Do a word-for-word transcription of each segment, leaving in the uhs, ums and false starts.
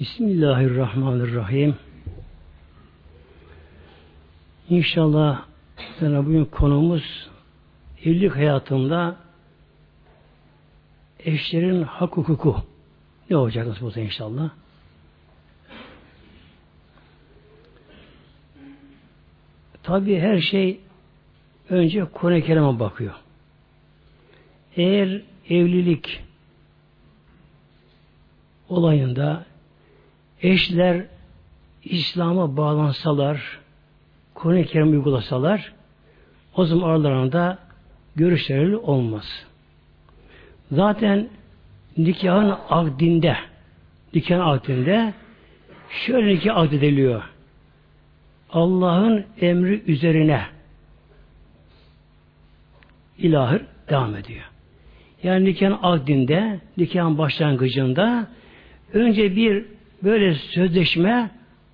Bismillahirrahmanirrahim. İnşallah bugün konumuz evlilik hayatında eşlerin hak hukuku. Ne olacak nasıl olsa inşallah. Tabii her şey önce Kur'an-ı Kerim'e bakıyor. Eğer evlilik olayında eşler İslam'a bağlansalar, Kur'an-ı Kerim uygulasalar, o zaman aralarında görüşleri olmaz. Zaten nikahın akdinde, nikahın akdinde şöyle nikah akdediliyor. Allah'ın emri üzerine ilahır devam ediyor. Yani nikahın akdinde, nikahın başlangıcında önce bir böyle sözleşme,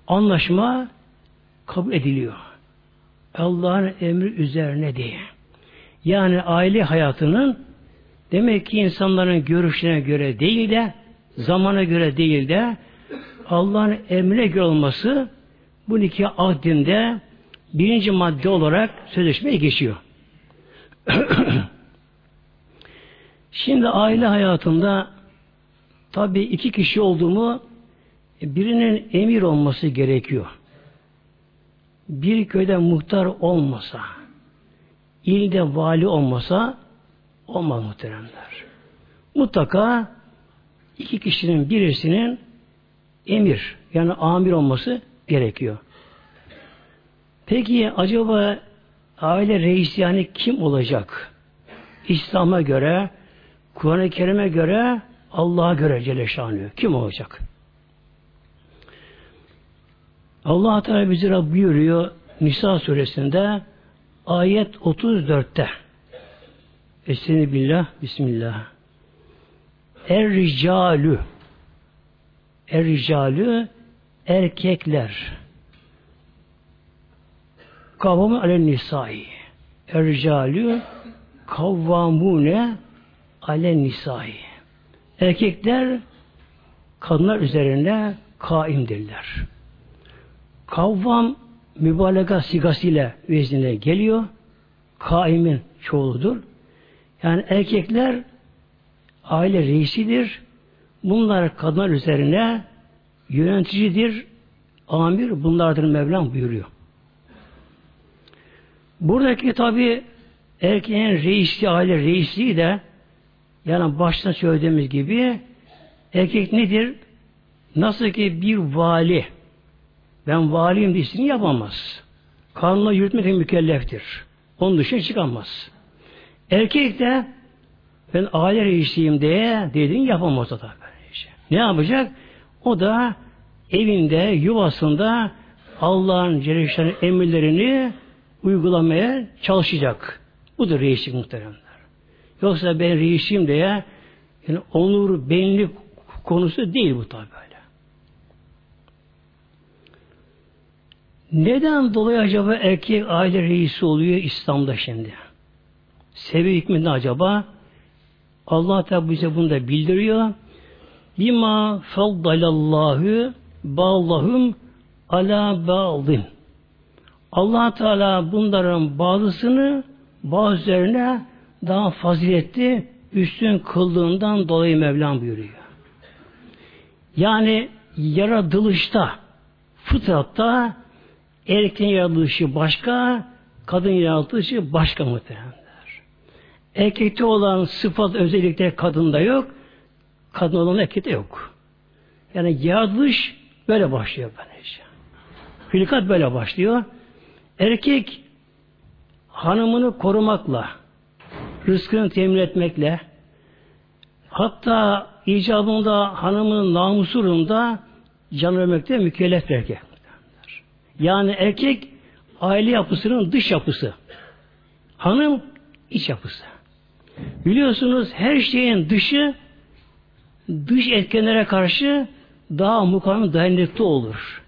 anlaşma kabul ediliyor. Allah'ın emri üzerine diye. Yani aile hayatının demek ki insanların görüşlerine göre değil de, zamana göre değil de Allah'ın emrine göre olması bu nikah ahdinde birinci madde olarak sözleşmeye geçiyor. Şimdi aile hayatında tabii iki kişi oldu mu birinin emir olması gerekiyor. Bir köyde muhtar olmasa, ilde vali olmasa olmaz muhteremler. Mutlaka iki kişinin birisinin emir yani amir olması gerekiyor. Peki acaba aile reisi yani kim olacak? İslam'a göre, Kur'an-ı Kerim'e göre, Allah'a göre Celle Şanlı. Kim olacak? Allah Teala bizi Rabbim buyuruyor Nisa suresinde ayet otuz dörtte. Esselamu billah, bismillah. Er-ricalü. Er-ricalü erkekler. Kavvamun alen-nisai. Er-ricalü kavvamune alen-nisai. Erkekler kadınlar üzerine kaimdirler. Kavvam mübalağa sigasıyla veznine geliyor. Kaimin çoğuludur. Yani erkekler aile reisidir. Bunlar kadınlar üzerine yöneticidir. Amir bunlardır Mevlam buyuruyor. Buradaki tabi erkeğin reisi, aile reisi de yani başta söylediğimiz gibi erkek nedir? Nasıl ki bir vali ben valiyim diye işini yapamaz. Kanunla yürütmekle mükelleftir. Onun dışına çıkamaz. Erkek de ben aile reisiyim diye dediğini yapamaz o da. Ne yapacak? O da evinde, yuvasında Allah'ın Celle emirlerini uygulamaya çalışacak. Budur reislik muhteremler. Yoksa ben reisiyim diye yani onur, benlik konusu değil bu tabi. Neden dolayı acaba erkek aile reisi oluyor İslam'da şimdi? Sebebi hikmet ne acaba? Allah Teala bize bunu da bildiriyor. Bima faddalallahu ba'lahum ala ba'din. Allah Teala bunların bazısını bazılarına daha faziletli üstün kıldığından dolayı Mevlam buyuruyor. Yani yaratılışta, fıtratta erkeğin yaratılışı başka, kadın yaratılışı başka muhtemelenler. Erkekte olan sıfat özellikle kadında yok, kadın olan erkekte yok. Yani yaratılış böyle başlıyor bence. Hülkat böyle başlıyor. Erkek hanımını korumakla, rızkını temin etmekle, hatta icabında hanımının namusurunda can vermekte mükellef erkek. Yani erkek aile yapısının dış yapısı. Hanım iç yapısı. Biliyorsunuz her şeyin dışı dış etkenlere karşı daha mukavim dayanıklı olur.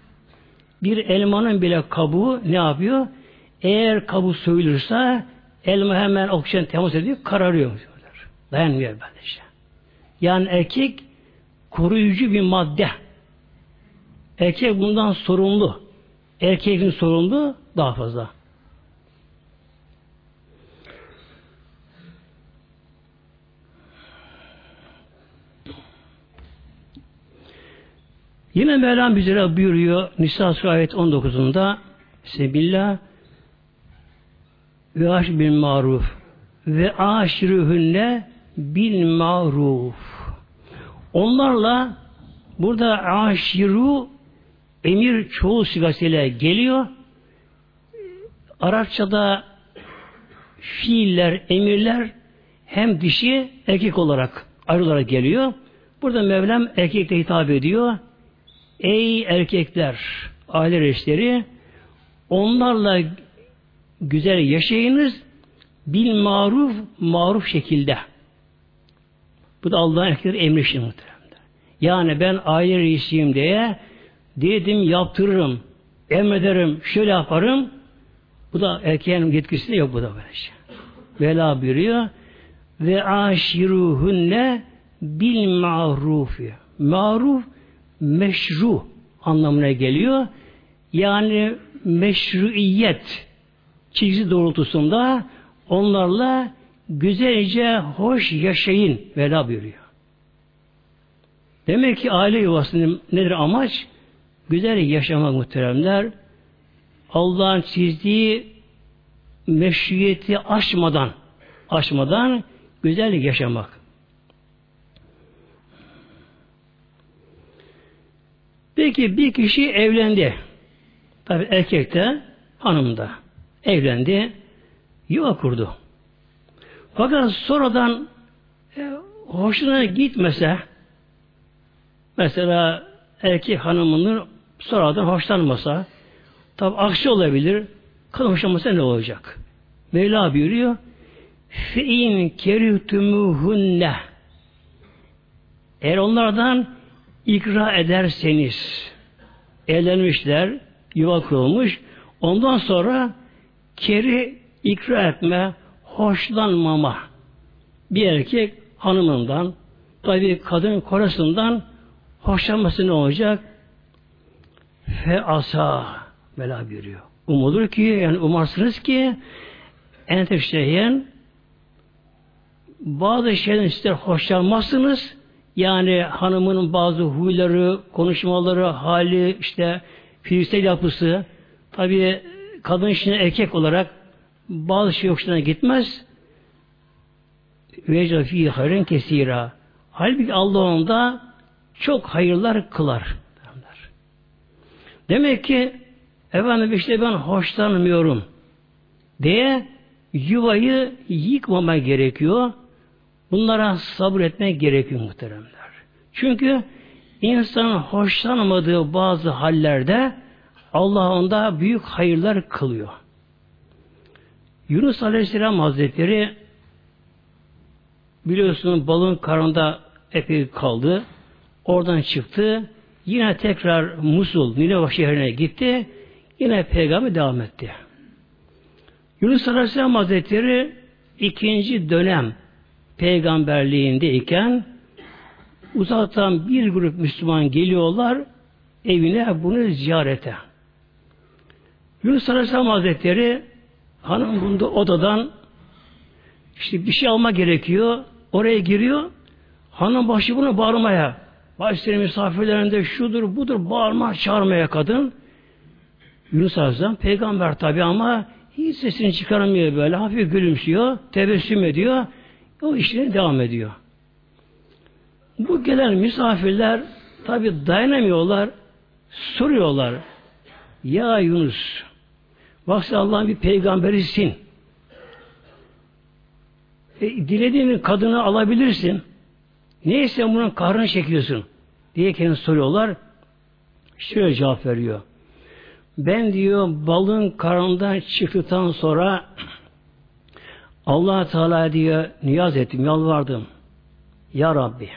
Bir elmanın bile kabuğu ne yapıyor? Eğer kabuğu soyulursa elma hemen oksijen temas ediyor, kararıyor. Dayanmıyor böylece. Yani erkek koruyucu bir madde. Erkek bundan sorumlu. Erkeğin sorumlu daha fazla. Yine Mevlam bize buyuruyor Nisa ayet on dokuzunda Sebillah ve aş bil maruf ve aşirühünne bil maruf. Onlarla burada aşiru emir çoğul sigasıyla geliyor. Arapçada fiiller, emirler hem dişi erkek olarak ayrı olarak geliyor. Burada Mevlam erkekle hitap ediyor. Ey erkekler, aile reisleri, onlarla güzel yaşayınız, bil maruf, maruf şekilde. Bu da Allah'ın erkekleri emri şimdi muhtemelen. Yani ben aile reisiyim diye dedim yaptırırım, emrederim, şöyle yaparım. Bu da erkeğin yetkisi de yok bu da böyle şey. Vela buyuruyor. Ve aşiruhunne bil marufi. Maruf meşru anlamına geliyor. Yani meşruiyet çizgisi doğrultusunda onlarla güzelce hoş yaşayın vela buyuruyor. Demek ki aile yuvasının nedir amaç? Güzel yaşamak muhteremler. Allah'ın çizdiği meşruiyeti aşmadan aşmadan güzel yaşamak. Peki bir kişi evlendi. Tabii erkek de hanım da evlendi. Yuva kurdu. Fakat sonradan e, hoşuna gitmese mesela erkek hanımının sonradan hoşlanmasa tabii aksi olabilir. Kadın hoşlanmasa ne olacak? Mevla buyuruyor فَاِنْ كَرِهْتُمُهُنَّ eğer onlardan İkra ederseniz evlenmişler, yuva kurulmuş. Ondan sonra keri ikra etme, hoşlanmama. Bir erkek hanımından, tabii kadın korasından hoşlanması ne olacak? Fe asa bela buyuruyor. Umulur ki, yani umarsınız ki entefşeyen bazı şeyden sizler hoşlanmazsınız. Yani hanımının bazı huyları, konuşmaları, hali, işte fiziksel yapısı, tabii kadın için erkek olarak bazı şey hoşuna gitmez. Ve cefî hayren kesîrâ. Halbuki Allah onda çok hayırlar kılar. Demek ki efendim işte ben hoşlanmıyorum diye yuvayı yıkmama gerekiyor. Bunlara sabretmek gerekiyor muhteremler. Çünkü insanın hoşlanmadığı bazı hallerde Allah onda büyük hayırlar kılıyor. Yunus Aleyhisselam Hazretleri biliyorsunuz balığın karnında epey kaldı. Oradan çıktı. Yine tekrar Musul, Ninova şehrine gitti. Yine peygamber devam etti. Yunus Aleyhisselam Hazretleri ikinci dönem peygamberliğindeyken uzaktan bir grup Müslüman geliyorlar evine bunu ziyarete. Yunus Aleyhisselam Hazretleri hanım bunda odadan işte bir şey alma gerekiyor. Oraya giriyor. Hanım başı bunu bağırmaya. Başları misafirlerinde şudur budur bağırma çağırmaya kadın. Yunus Aleyhisselam peygamber tabi ama hiç sesini çıkaramıyor böyle. Hafif gülümsüyor. Tebessüm ediyor. O işleri devam ediyor. Bu gelen misafirler tabi dayanamıyorlar, soruyorlar. Ya Yunus, bak Allah'ın bir peygamberisin. E, dilediğin kadını alabilirsin. Neyse bunun kahrını çekiyorsun diye kendisi soruyorlar. Şöyle cevap veriyor. Ben diyor balığın karnından çıktıktan sonra Allah-u Teala diye niyaz ettim, yalvardım. Ya Rabbi,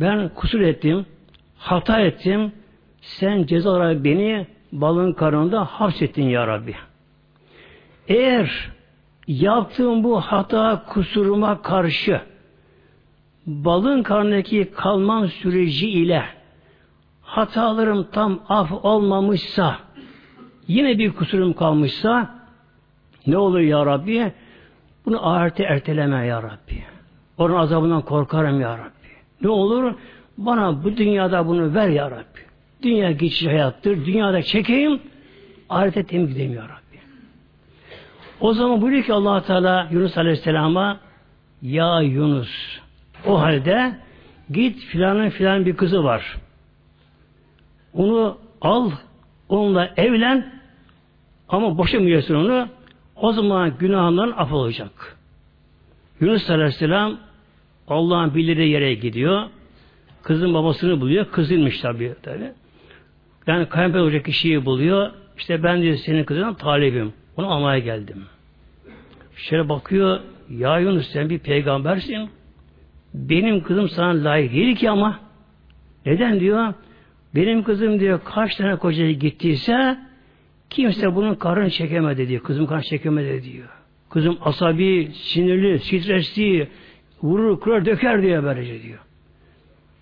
ben kusur ettim, hata ettim, sen ceza olarak beni balığın karnında hapsettin ya Rabbi. Eğer yaptığım bu hata kusuruma karşı balığın karnındaki kalmam süreci ile hatalarım tam af olmamışsa, yine bir kusurum kalmışsa ne olur ya Rabbi? Bunu ahirete erteleme ya Rabbi. Onun azabından korkarım ya Rabbi. Ne olur? Bana bu dünyada bunu ver ya Rabbi. Dünya geçici hayattır. Dünyada çekeyim. Ahirete temiz gideyim ya Rabbi. O zaman buyuruyor ki Allah-u Teala Yunus Aleyhisselam'a, ya Yunus, o halde git filanın filan bir kızı var. Onu al, onunla evlen ama boşamayacaksın onu. O zaman günahından af olacak. Yunus Aleyhisselam Allah'ın bildiği yere gidiyor. Kızın babasını buluyor. Kızılmış tabii. tabii. Yani kayınpeder olacak kişiyi buluyor. İşte ben diyor senin kızından talibim. Onu almaya geldim. Şöyle bakıyor. Ya Yunus sen bir peygambersin. Benim kızım sana layık değil ki ama. Neden diyor? Benim kızım diyor kaç tane kocaya gittiyse kimse bunun karını çekemedi diyor. Kızım karını çekemedi diyor. Kızım asabi, sinirli, stresli, vurur, kırar, döker diyor böylece diyor.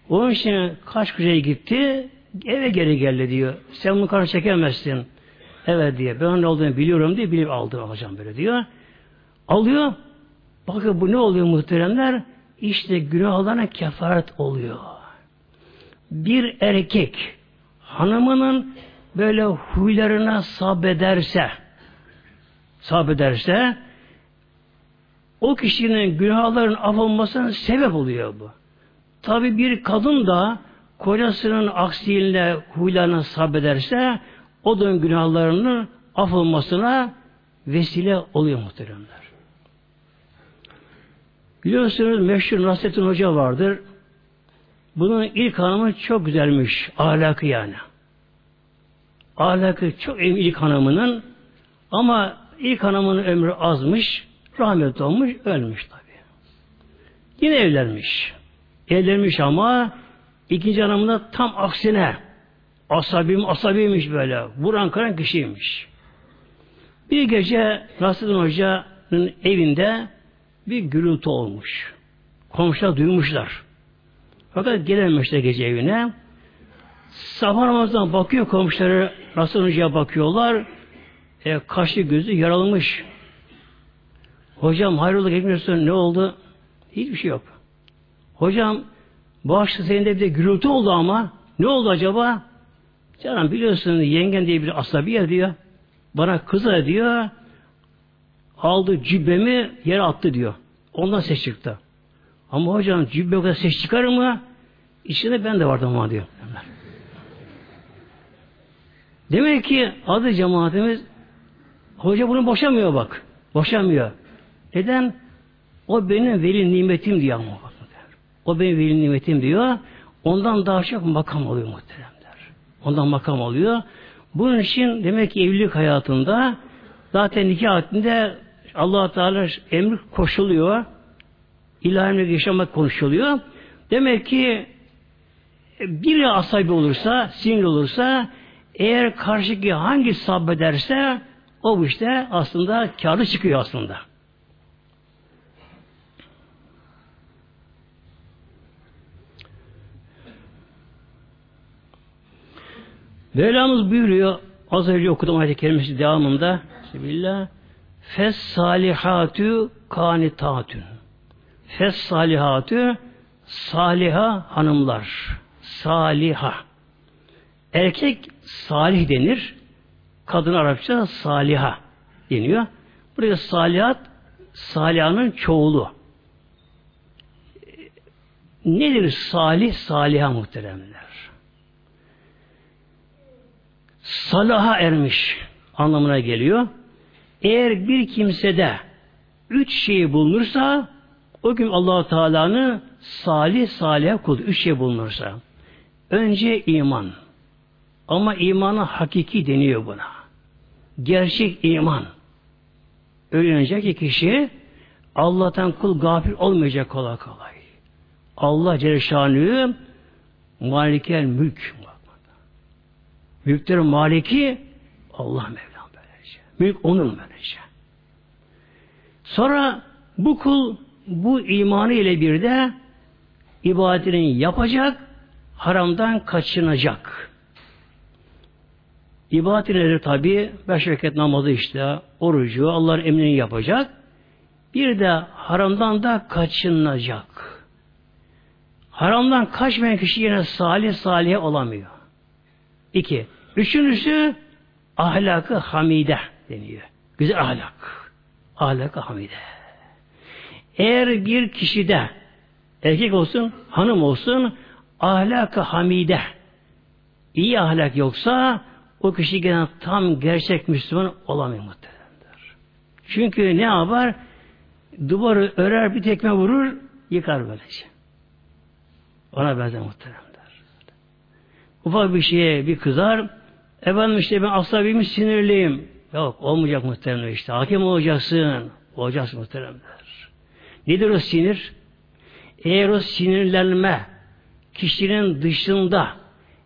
Onun için kaç kocaya gitti, eve geri geldi diyor. Sen bunun karını çekemezsin. Evet diyor. Ben onun olduğunu biliyorum diye bilip aldı alacağım böyle diyor. Alıyor. Bakın bu ne oluyor muhteremler? İşte günahlarına kefaret oluyor. Bir erkek hanımının böyle huylarına sabrederse, sabrederse o kişinin günahların af olmasına sebep oluyor bu. Tabi bir kadın da kocasının aksiliğine, huylarına sabrederse o da günahlarının af olmasına vesile oluyor muhteremler. Biliyorsunuz meşhur Nasreddin Hoca vardır. Bunun ilk hanımı çok güzelmiş. Ahlakı yani. Ahlakı çok ilk hanımının ama ilk hanımının ömrü azmış, rahmetli olmuş, ölmüş tabii. Yine evlenmiş. Evlenmiş ama ikinci hanımında tam aksine asabim asabiymiş böyle. Vuran kıran kişiymiş. Bir gece Nasreddin Hoca'nın evinde bir gürültü olmuş. Komşular duymuşlar. Fakat gelememişler gece evine. Sabah namazdan bakıyor komşuları, Nasreddin Hoca'ya bakıyorlar. E, kaşı gözü yaralmış. Hocam hayrola geçmiyorsun, ne oldu? Hiçbir şey yok. Hocam bu akşam senin de bir de gürültü oldu ama ne oldu acaba? Canım biliyorsun yengen diye bir asabiye diyor. Bana kıza diyor. Aldı cübbemi yere attı diyor. Ondan ses çıktı. Ama hocam cübbe o kadar ses çıkar mı? İçinde ben de vardım ama diyor. Demek ki adı cemaatimiz hoca bunu boşamıyor bak. Boşamıyor. Neden? O benim veli nimetim diyor ama bak. O benim veli nimetim diyor. Ondan daha çok makam oluyor muhteremler. Ondan makam oluyor. Bunun için demek ki evlilik hayatında zaten nikah hakkında Allah-u Teala emri koşuluyor. İlahi emri yaşamak konuşuluyor. Demek ki biri asabi olursa, sinirli olursa, eğer karşıki hangi sabrederse o işte aslında kârlı çıkıyor aslında. Mevlamız buyuruyor, az önce okudum ayet-i kerimesi devamında, Bismillah. Fes salihatü kanitatün. Fes salihatü saliha hanımlar. Saliha. Erkek salih denir. Kadın Arapça saliha deniyor. Buraya salihat, salihanın çoğulu. Nedir salih, saliha muhteremler? Salaha ermiş anlamına geliyor. Eğer bir kimsede üç şey bulunursa o gün Allah-u Teala'nın salih, salih kulu. Üç şey bulunursa. Önce iman. Ama imana hakiki deniyor buna. Gerçek iman. Öğrenecek ki kişi Allah'tan kul gafil olmayacak kolay kolay. Allah Celle Şanlı'yı malikel mülk. Mülklerin maliki Allah Mevlam böylece. Mülk onun böylece. Sonra bu kul bu imanı ile bir de ibadetini yapacak, haramdan kaçınacak. İbadet nedir tabi? Beş vakit namazı işte, orucu, Allah'ın emrini yapacak. Bir de haramdan da kaçınacak. Haramdan kaçmayan kişi yine salih salih olamıyor. İki. Üçüncüsü ahlakı hamide deniyor. Güzel ahlak. Ahlakı hamide. Eğer bir kişide erkek olsun, hanım olsun ahlakı hamide, iyi ahlak yoksa o kişi gene tam gerçek Müslüman olamıyor muhtemelendir. Çünkü ne yapar? Duvarı örer, bir tekme vurur, yıkar böylece. Ona benzer muhtemelendir. Ufak bir şeye bir kızar, efendim işte ben asabiyim, sinirliyim. Yok, olmayacak muhtemelen işte. Hakim olacaksın. Olacaksın muhtemelendir. Nedir o sinir? Eğer o sinirlenme kişinin dışında,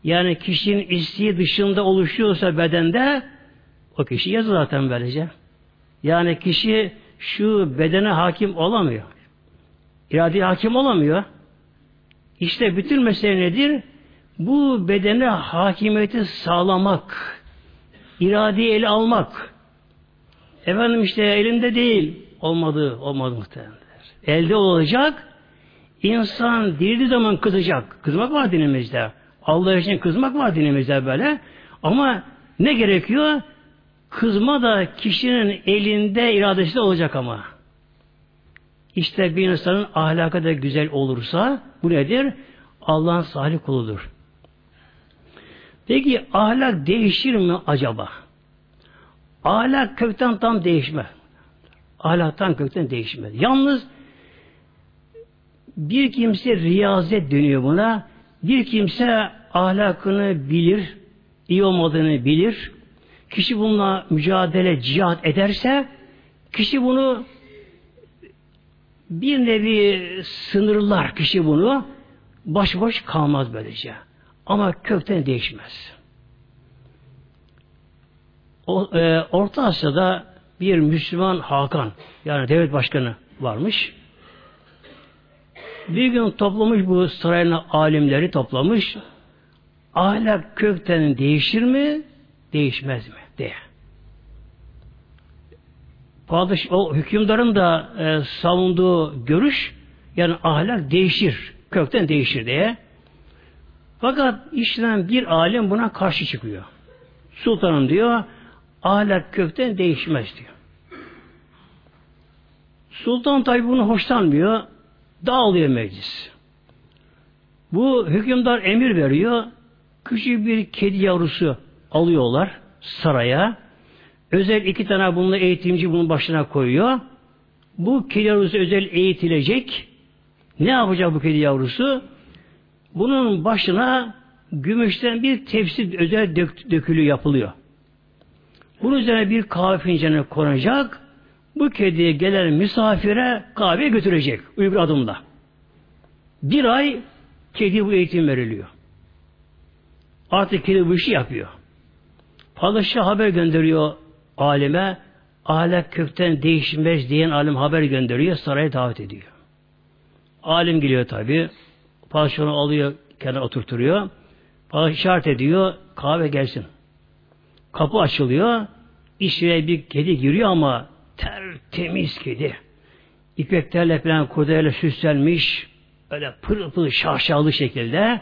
yani kişinin isteği dışında oluşuyorsa bedende, o kişi yazı zaten böylece. Yani kişi şu bedene hakim olamıyor. İradeye hakim olamıyor. İşte bütün mesele nedir? Bu bedene hakimiyeti sağlamak, iradeyi ele almak. Efendim işte elimde değil, olmadı, olmadı muhtemelendir. Elde olacak, insan dilediği zaman kızacak. Kızmak var dinimizde. Allah için kızmak var dinimizde böyle. Ama ne gerekiyor? Kızma da kişinin elinde, iradesi de olacak ama. İşte bir insanın ahlakı da güzel olursa, bu nedir? Allah'ın salih kuludur. Peki ahlak değişir mi acaba? Ahlak kökten tam değişmez. Ahlaktan kökten değişmez. Yalnız bir kimse riyazet dönüyor buna. Bir kimse ahlakını bilir, iyi olmadığını bilir. Kişi bununla mücadele, cihat ederse, kişi bunu bir nevi sınırlar, kişi bunu baş baş kalmaz böylece. Ama kökten değişmez. O, e, Orta Asya'da bir Müslüman Hakan, yani devlet başkanı varmış. Bir gün toplamış bu sarayına alimleri toplamış. Ahlak kökten değişir mi? Değişmez mi? Diye. Padişah, o hükümdarın da e, savunduğu görüş, yani ahlak değişir, kökten değişir diye. Fakat işten bir alim buna karşı çıkıyor. Sultanım diyor, ahlak kökten değişmez diyor. Sultan tabi bunu hoşlanmıyor. Dağılıyor meclis. Bu hükümdar emir veriyor. Küçük bir kedi yavrusu alıyorlar saraya. Özel iki tane bununla eğitimci bunun başına koyuyor. Bu kedi yavrusu özel eğitilecek. Ne yapacak bu kedi yavrusu? Bunun başına gümüşten bir tepsi özel dök, dökülü yapılıyor. Bunun üzerine bir kahve fincanı konacak. Bu kediye gelen misafire kahve götürecek. Uygun adımla. Bir ay kedi bu eğitim veriliyor. Artık kedi bu işi yapıyor. Padişah haber gönderiyor alime. Ahlak kökten değişmez diyen alim haber gönderiyor. Saraya davet ediyor. Alim geliyor tabi. Padişah onu alıyor, kenara oturtuyor. Padişah işaret ediyor. Kahve gelsin. Kapı açılıyor. İçine bir kedi giriyor ama tertemiz kedi. İpeklerle falan kurdayla süslenmiş, öyle pırıl pırıl şahşalı şekilde,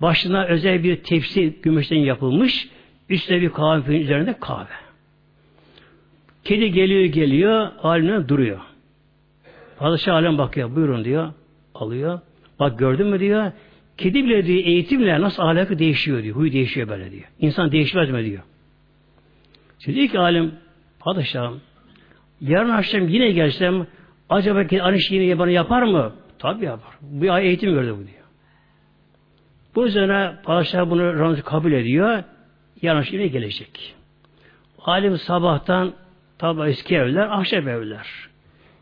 başına özel bir tepsi gümüşten yapılmış, üstüne bir kahve, üzerinde kahve. Kedi geliyor geliyor, haline duruyor. Padişah alem bakıyor, buyurun diyor, alıyor. Bak gördün mü diyor, kedi bile diyor, eğitimle nasıl ahlakı değişiyor diyor, huyu değişiyor böyle diyor. İnsan değişmez mi diyor. Şimdi ilk alem, padişahım, yarın akşam yine gelsem acaba ki aynı şeyi bana yapar mı? Tabii yapar. Bu ay eğitim verdi bu diyor. Bu üzerine padişah bunu randevu kabul ediyor. Yarın akşam yine gelecek. Alim sabahtan tabi eski evler, ahşap evler.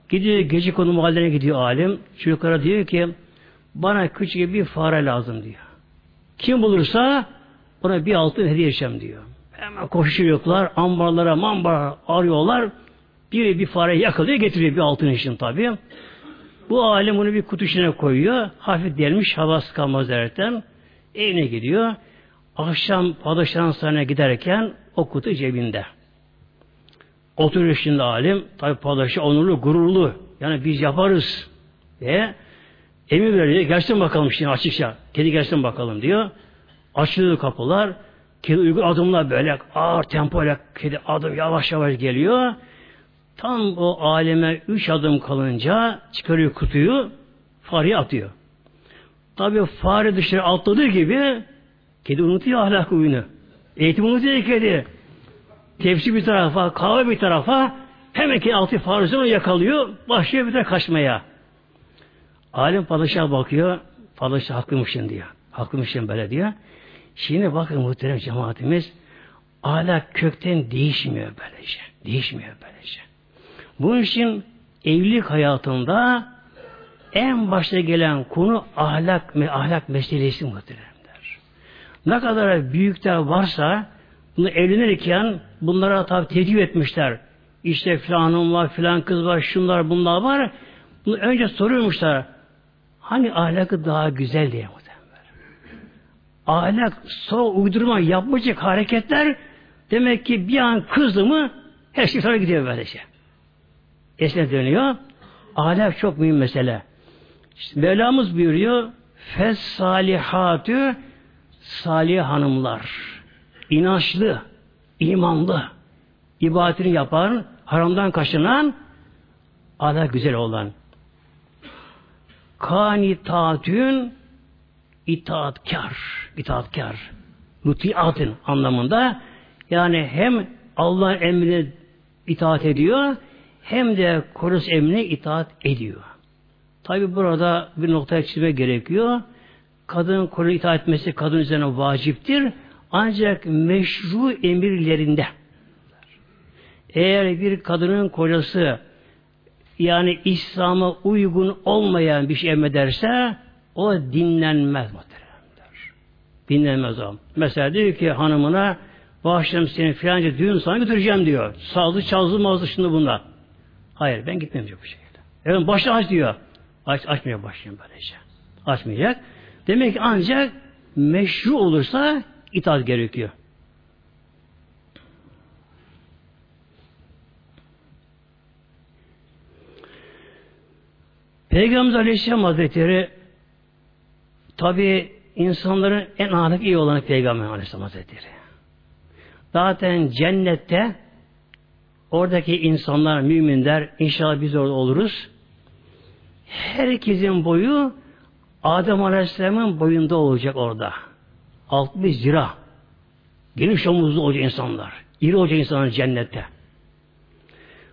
Gidiyor gece konu mahalline gidiyor alim. Çocuklara diyor ki bana küçük bir fare lazım diyor. Kim bulursa ona bir altın hediye edeceğim diyor. Hemen koşuyorlar ambarlara mambar arıyorlar. Biri bir fareyi yakalıyor, getiriyor bir altın için tabii. Bu alim bunu bir kutu içine koyuyor. Hafif delmiş, havası kalmaz derken. evine gidiyor. Akşam padişahın sarayına giderken o kutu cebinde. Oturuyor şimdi alim. Tabi padişah onurlu, gururlu. Yani biz yaparız diye emir veriyor. Gerçekten bakalım şimdi açıkça. Kedi gerçekten bakalım diyor. Açılıyor kapılar. Kedi uygun adımla böyle ağır tempoyla kedi adım yavaş yavaş geliyor. Tam o aleme üç adım kalınca çıkarıyor kutuyu, fareye atıyor. Tabi fare dışarı atladığı gibi kedi unutuyor ahlak huyunu. Eğitim unutuyor kedi. Tepsi bir tarafa, kahve bir tarafa, hemen ki altı faresini yakalıyor, başlıyor bir de kaçmaya. Alim padişaha bakıyor, padişah haklıymışsın diyor. Haklıymışsın böyle diyor. Şimdi bakın muhterem cemaatimiz, ahlak kökten değişmiyor böylece. Değişmiyor böylece. Bunun için evlilik hayatında en başta gelen konu ahlak ve ahlak meselesi muhteremler. Ne kadar büyükler varsa bunu evlenirken bunlara tabi teklif etmişler. İşte filanım var, filan kız var, şunlar bunlar var. Bunu önce soruyormuşlar. Hani ahlakı daha güzel diye muhtemelen. Ahlak, soğuk uydurma, yapmacık hareketler demek ki bir an kızdı mı her şey sonra gidiyor böylece. Esne dönüyor. Ahlak çok mühim mesele. İşte Mevlamız buyuruyor. Fes salihatü salih hanımlar. İnançlı, imanlı, ibadetini yapan, haramdan kaçınan, ahlak güzel olan. Kanitatün itaatkar, itaatkar, mutiatın anlamında yani hem Allah'ın emrine itaat ediyor, hem de Kur'an emrine itaat ediyor. Tabi burada bir noktaya çizme gerekiyor. Kadının Kur'an'a itaat etmesi kadın üzerine vaciptir. Ancak meşru emirlerinde. Eğer bir kadının kocası yani İslam'a uygun olmayan bir şey emrederse o dinlenmez muhteremler. Dinlenmez o. Mesela diyor ki hanımına bahşem seni filanca düğün sana götüreceğim diyor. Sazlı çazlı mazlı şimdi bunlar. Hayır ben gitmem diyor bu şekilde. Evet başla aç diyor. Aç, açmıyor başlayayım böylece. Açmayacak. Demek ki ancak meşru olursa İtaat gerekiyor. Peygamber Aleyhisselam Hazretleri tabi insanların en ahlak iyi olanı Peygamber Aleyhisselam Hazretleri. Zaten cennette oradaki insanlar müminler inşallah biz orada oluruz. Herkesin boyu Adem Aleyhisselam'ın boyunda olacak orada. altmış zira. Geniş omuzlu olacak insanlar. İri olacak insanlar cennette.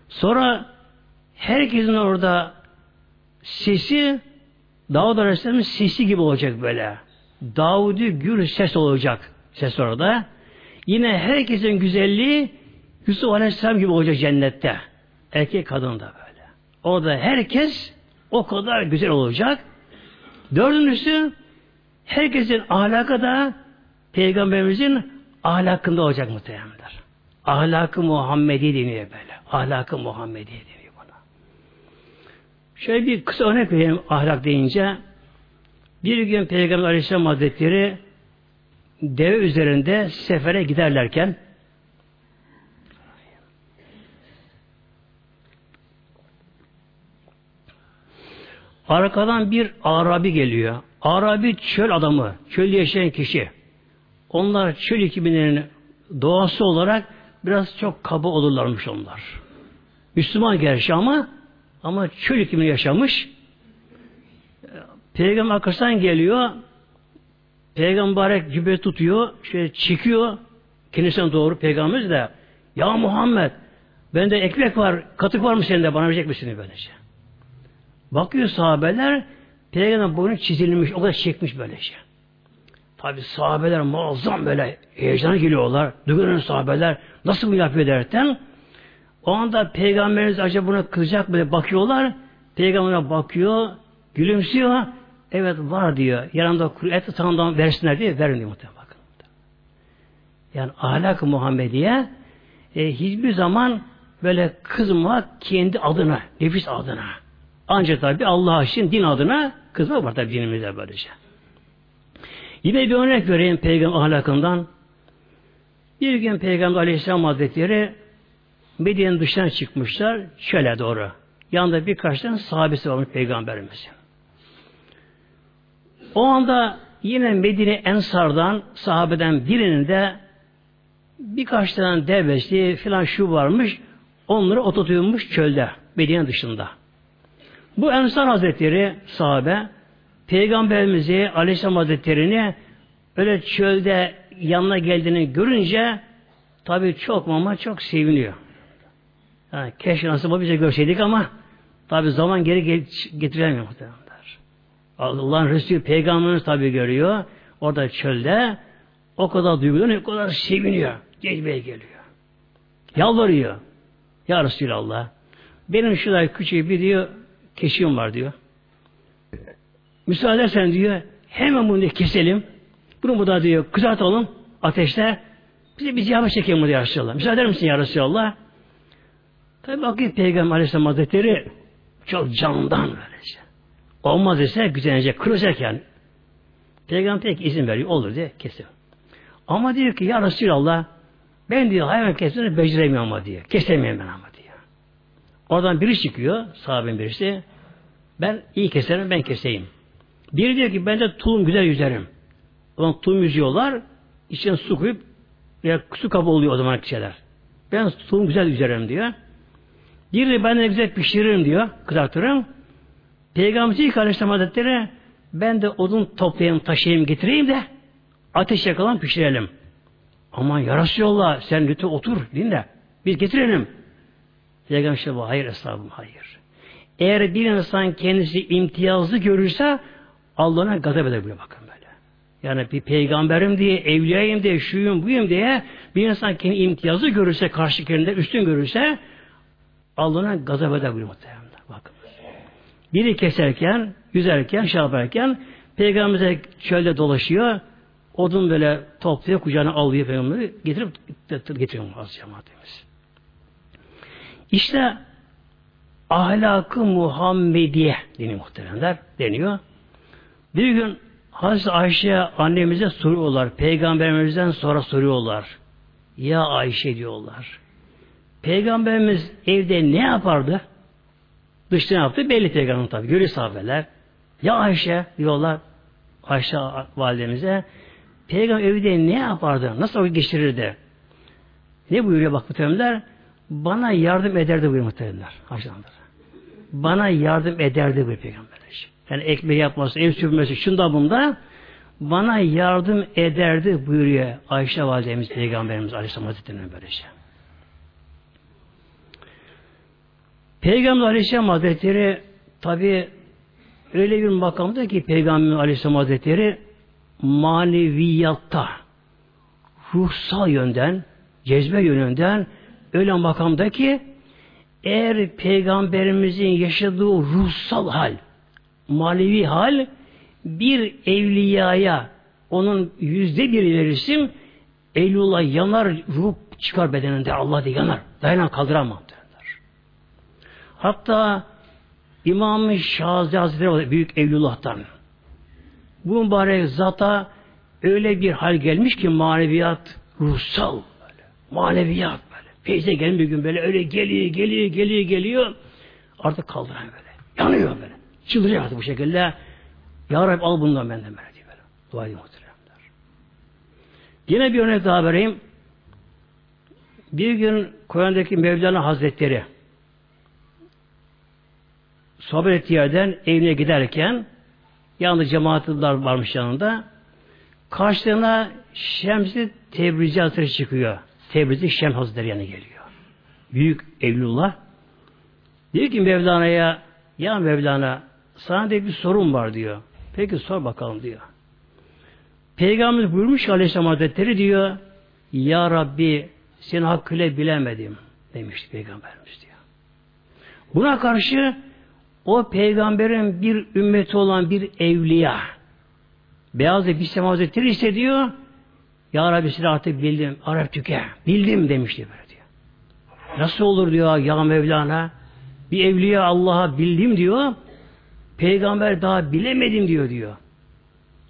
Sonra herkesin orada sesi Davud Aleyhisselam'ın sesi gibi olacak böyle. Davud'u gür ses olacak. Ses orada. Yine herkesin güzelliği Yusuf Aleyhisselam gibi olacak cennette. Erkek kadın da böyle. Orada herkes o kadar güzel olacak. Dördüncüsü herkesin ahlakı da Peygamberimizin ahlakında olacak muhtemelenler. Ahlak-ı Muhammedi deniyor böyle. Ahlak-ı Muhammedi deniyor buna. Şöyle bir kısa örnek vereyim ahlak deyince. Bir gün Peygamber Aleyhisselam Hazretleri deve üzerinde sefere giderlerken arkadan bir Arabi geliyor. Arabi çöl adamı, çölde yaşayan kişi. Onlar çöl ikliminin doğası olarak biraz çok kaba olurlarmış onlar. Müslüman gerçi ama ama çöl iklimini yaşamış. Peygamber arkasından geliyor. Peygamberek cübbe tutuyor, şöyle çekiyor kendisine doğru Peygamberimiz de ya Muhammed bende ekmek var, katık var mı senin de bana verecek misin böylece? Bakıyor sahabeler Peygamber boynu çizilmiş, o kadar çekmiş böylece. Tabi sahabeler muazzam böyle heyecana geliyorlar. Duyguların sahabeler nasıl bu yapıyor derken o anda Peygamberimiz acaba buna kızacak mı bakıyorlar. Peygamber'e bakıyor, gülümsüyor. Evet var diyor. Yanımda kuru et tanımdan versinler diye verin diyor muhtemelen. Bakın. Yani ahlak-ı Muhammediye e, hiçbir zaman böyle kızma kendi adına, nefis adına. Ancak tabi Allah için din adına kızma var tabi dinimizde böylece. Yine bir örnek vereyim peygamber ahlakından. Bir gün Peygamber Aleyhisselam Hazretleri Medine'nin dışına çıkmışlar çöle doğru. Yanında birkaç tane sahabesi varmış Peygamberimiz. O anda yine Medine Ensar'dan sahabeden birinin de birkaç tane devesi filan şu varmış, onları oturtuyormuş çölde, Medine dışında. Bu Ensar Hazretleri sahabe Peygamberimizi Aleyhisselam Hazretleri'ni öyle çölde yanına geldiğini görünce tabii çok ama çok seviniyor. Yani keşke nasıl bize görseydik ama tabii zaman geri getiremiyor muhtemelenler. Allah'ın Resulü Peygamberimiz tabii görüyor. Orada çölde o kadar duygulanıyor, o kadar seviniyor. Gecmeye geliyor. Yalvarıyor. Ya Resulallah benim şurada küçük bir diyor keşiğim var diyor. Müsaade edersen diyor hemen bunu keselim. Bunu bu da diyor kızartalım ateşte. Bize bir ziyafet çekelim diyor Resulallah. Müsaade eder misin ya Resulallah? Tabi bakayım Peygamber Aleyhisselam Hazretleri çok canından böylece. Olmaz ise gücenecek, kırılacak yani. Peygamber pek izin veriyor. Olur diye kesiyor. Ama diyor ki ya Resulallah ben diyor hayvan kesmesini beceremiyorum ama diyor. Kesemiyorum ben ama diyor. Oradan biri çıkıyor, sahabenin birisi. Ben iyi keserim, ben keseyim. Biri diyor ki ben de tulum güzel yüzerim. Ulan tulum yüzüyorlar, içine su koyup ya su kabı oluyor o zaman kişiler. Ben tulum güzel yüzerim diyor. Diğeri ben de güzel pişiririm diyor, kızartırım. Peygamberimiz ilk Aleyhisselam Hazretleri ben de odun toplayayım, taşıyayım, getireyim de ateş yakalan pişirelim. Aman ya Resulallah sen lütfen otur dinle, biz getirelim. Peygamber işte bu hayır estağfurullah hayır. Eğer bir insan kendisi imtiyazlı görürse Allah'ına gazap edebilir bakın böyle. Yani bir peygamberim diye, evliyayım diye, şuyum buyum diye bir insan kendi imtiyazlı görürse, karşıdakinde üstün görürse Allah'ına gazap edebilir muhtemelen. Bakın. Biri keserken, yüzerken, şey yaparken Peygamberimize çölde dolaşıyor. Odun böyle topluyor, kucağına alıyor Peygamber'i getirip getiriyor az cemaatimiz. İşte ahlak-ı Muhammediye dini muhteremler deniyor. Bir gün Hazreti Ayşe annemize soruyorlar. Peygamberimizden sonra soruyorlar. Ya Ayşe diyorlar. Peygamberimiz evde ne yapardı? Dışta ne yaptı? Belli Peygamberimiz tabi. Görüyor sahabeler. Ya Ayşe diyorlar. Ayşe validemize. Peygamber evde ne yapardı? Nasıl vakit geçirirdi? Ne buyuruyor bak muhteremler? Bana yardım ederdi buyuruyor muhteremler. Bana yardım ederdi buyuruyor Peygamberimiz. Yani ekmeği yapması, ev süpürmesi, şunda bunda bana yardım ederdi buyuruyor Ayşe validemiz Peygamberimiz Aleyhisselam Hazretleri'nin böylece. Peygamber Aleyhisselam Hazretleri tabi öyle bir makamda ki Peygamber Aleyhisselam Hazretleri maneviyatta ruhsal yönden, cezbe yönünden öyle makamda ki eğer Peygamberimizin yaşadığı ruhsal hal manevi hal bir evliyaya onun yüzde biri verirsin Eylül'e yanar ruh çıkar bedeninde Allah diye yanar. Dayanan kaldıramam derler. Hatta İmam-ı Şazi Hazretleri büyük Evlullah'tan bu mübarek zata öyle bir hal gelmiş ki maneviyat ruhsal böyle. Maneviyat böyle. Feyze gelen bir gün böyle öyle geliyor geliyor geliyor geliyor artık kaldıramıyor böyle. Yanıyor böyle. Çıldırıyor artık bu şekilde. Ya Rabbi al bundan benden böyle diye böyle. Dua edeyim muhteremler. Yine bir örnek daha vereyim. Bir gün Koyan'daki Mevlana Hazretleri sohbet ettiği yerden evine giderken yanında cemaatler varmış yanında. Karşılığına Şems-i Tebrizi Hazretleri çıkıyor. Tebrizi Şems Hazretleri yanına geliyor. Büyük Evlullah. Diyor ki Mevlana'ya ya Mevlana, sana de bir sorun var diyor. Peki sor bakalım diyor. Peygamber buyurmuş ki Aleyhisselam Hazretleri diyor, Ya Rabbi seni hakkıyla bilemedim demişti Peygamberimiz diyor. Buna karşı o peygamberin bir ümmeti olan bir evliya, Beyazlı Bisem Hazretleri ise diyor, Ya Rabbi seni artık bildim, Arap tüke, bildim demişti böyle diyor. Nasıl olur diyor ya Mevlana? Bir evliya Allah'a bildim diyor. Peygamber daha bilemedim diyor diyor.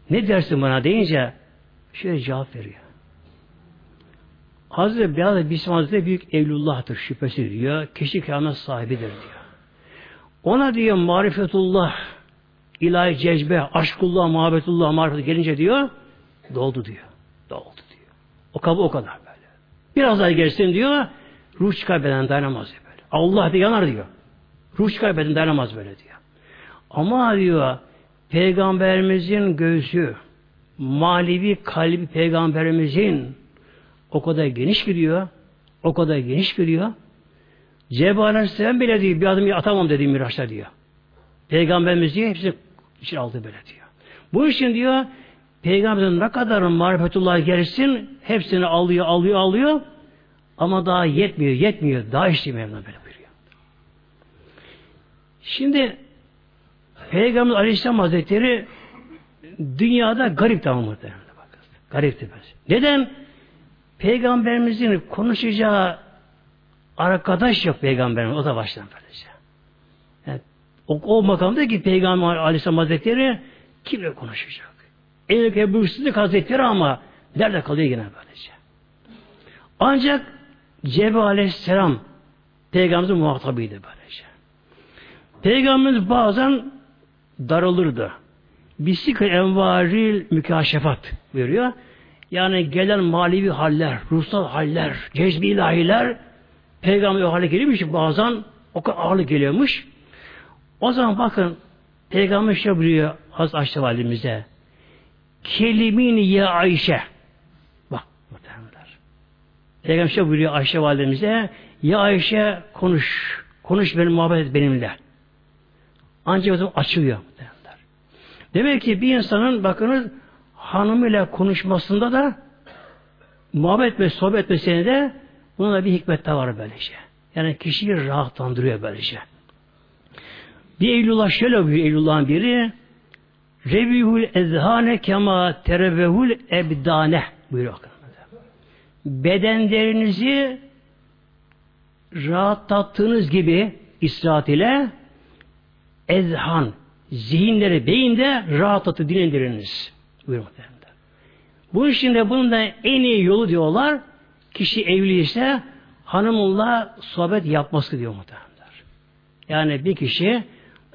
Ne dersin bana deyince şöyle cevap veriyor. Hazreti Beyazı Bismillah Hazretleri büyük evlullah'tır şüphesiz diyor. Kişi keramet sahibidir diyor. Ona diyor marifetullah, ilahi cezbe, aşkullah, muhabbetullah, marifet gelince diyor doldu diyor. Doldu diyor. O kabı o kadar böyle. Biraz daha gelsin diyor. Ruh çıkar beden dayanamaz diyor böyle. Allah diye yanar diyor. Ruh çıkar beden dayanamaz böyle diyor. Ama diyor Peygamberimizin göğsü, manevi kalbi Peygamberimizin o kadar geniş gidiyor, o kadar geniş gidiyor. Cebrail Aleyhisselam bile diyor, bir adım atamam dedi Miraç'ta diyor. Peygamberimiz diyor, hepsi içine aldı böyle diyor. Bu için diyor, Peygamberimiz ne kadar marifetullah gelsin, hepsini alıyor, alıyor, alıyor. Ama daha yetmiyor, yetmiyor. Daha işte Mevlana böyle buyuruyor. Şimdi Peygamber Aleyhisselam Hazretleri dünyada garip tamamı. Garipti ben. Neden? Peygamberimizin konuşacağı arkadaş yok Peygamberimiz. O da baştan böylece. Yani o, o makamda ki Peygamber Aleyhisselam Hazretleri kimle konuşacak? En Ebu Hafs-ı Hazretleri ama nerede kalıyor yine böylece? Ancak Cebrail Aleyhisselam Peygamberimizin muhatabıydı böylece. Peygamberimiz bazen daralırdı. Bisik-i envaril mükaşefat buyuruyor. Yani gelen malivi haller, ruhsal haller, cezbi ilahiler Peygamber o hale geliyormuş, bazen o kadar ağırlık geliyormuş. O zaman bakın Peygamber şöyle buyuruyor Hazreti Ayşe validemize. Kelimini ya Ayşe. Bak muhtemelenler. Peygamber şöyle buyuruyor Ayşe validemize. Ya Ayşe konuş. Konuş benim, muhabbet et benimle. Ancak o zaman açılıyor muhtemelenler. Demek ki bir insanın bakınız hanımıyla konuşmasında da muhabbet ve sohbet etmesine de bunun da bir hikmet de var böylece. Yani kişiyi rahatlandırıyor böylece. Bir Eylullah şöyle bir Eylullah'ın biri Revihul ezhane kema terevehul ebdane buyuruyor. Bedenlerinizi rahatlattığınız gibi istirahat ile ezhan, zihinleri, beyinde rahatlatı dinlendiriniz. Bu için de bunun da en iyi yolu diyorlar, kişi evliyse hanımınla sohbet yapması diyor muhtemelen. Yani bir kişi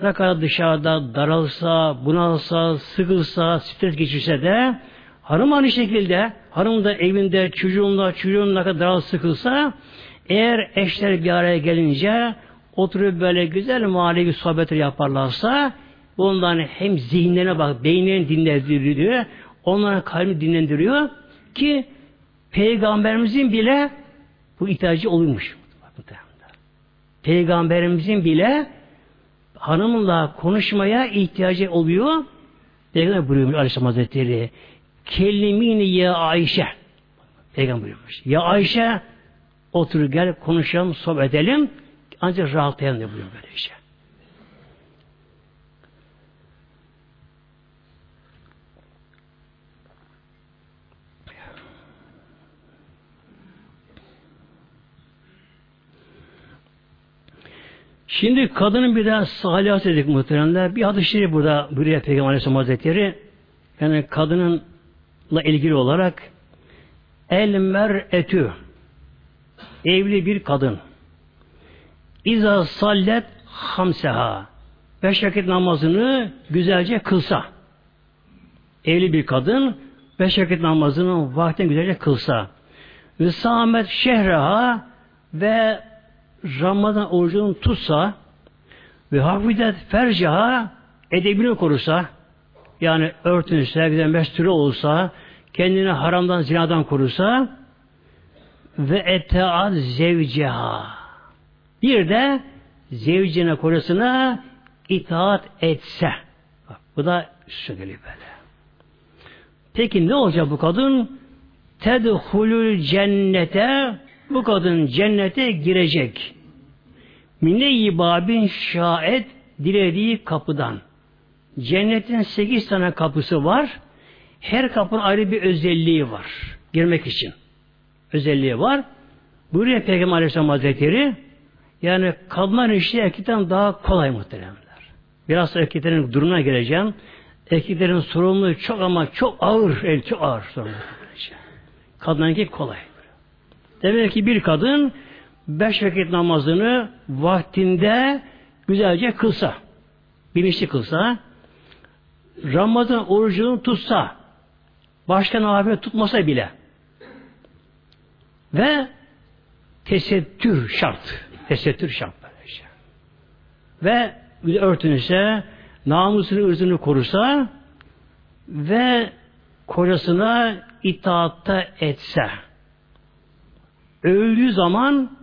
ne kadar dışarıda daralsa, bunalsa, sıkılsa, stres geçirse de hanım aynı şekilde, hanım da evinde, çocuğunla, çocuğunla ne kadar daral sıkılsa, eğer eşler bir araya gelince oturup böyle güzel manevi sohbetler yaparlarsa bundan hem zihinlerine bak, beynlerini dinlendiriyor, onların kalbini dinlendiriyor ki Peygamberimizin bile bu ihtiyacı olmuş. Peygamberimizin bile hanımla konuşmaya ihtiyacı oluyor. Peygamber buyurmuş Aleyhisselam Hazretleri, "Kellimini ya Ayşe." Peygamber buyurmuş. Ya Ayşe, otur gel konuşalım, sohbet edelim, ancak rahatlayalım diye buyuruyor böyle işte. Şimdi kadının bir de salihası dedik muhteremler. Bir hadis-i şerif burada buyuruyor Peygamber Aleyhisselam Hazretleri. Yani kadınınla ilgili olarak el mer'etü evli bir kadın iza sallet hamseha beş vakit namazını güzelce kılsa evli bir kadın beş vakit namazını vaktin güzelce kılsa ve samet şehreha ve Ramazan orucunu tutsa ve hafifet fercaha edebini korusa yani örtünse, bir de mestüre olsa kendini haramdan, zinadan korusa ve eteat zevceha bir de zevcine, korusuna itaat etse. Bak, bu da şu geliyor böyle. Peki ne olacak bu kadın? Tedhulül cennete bu kadın cennete girecek. Minneyi babin şaet dilediği kapıdan. Cennetin sekiz tane kapısı var. Her kapının ayrı bir özelliği var. Girmek için. Özelliği var. Buyuruyor Peygamber Aleyhisselam Hazretleri, yani kadınlar işi erkekten daha kolay muhteremler. Biraz erkeklerin durumuna geleceğim. erkeklerin sorumluluğu çok ama çok ağır, yani çok ağır sorumluluğu. Kadınlarınki kolay. Demek ki bir kadın beş vakit namazını vaktinde güzelce kılsa, bilinçli kılsa, Ramazan orucunu tutsa, başka nafile tutmasa bile ve tesettür şart. Tesettür şart. Ve örtünse, namusunu, ırzını korursa ve kocasına itaatta etse, öldüğü zaman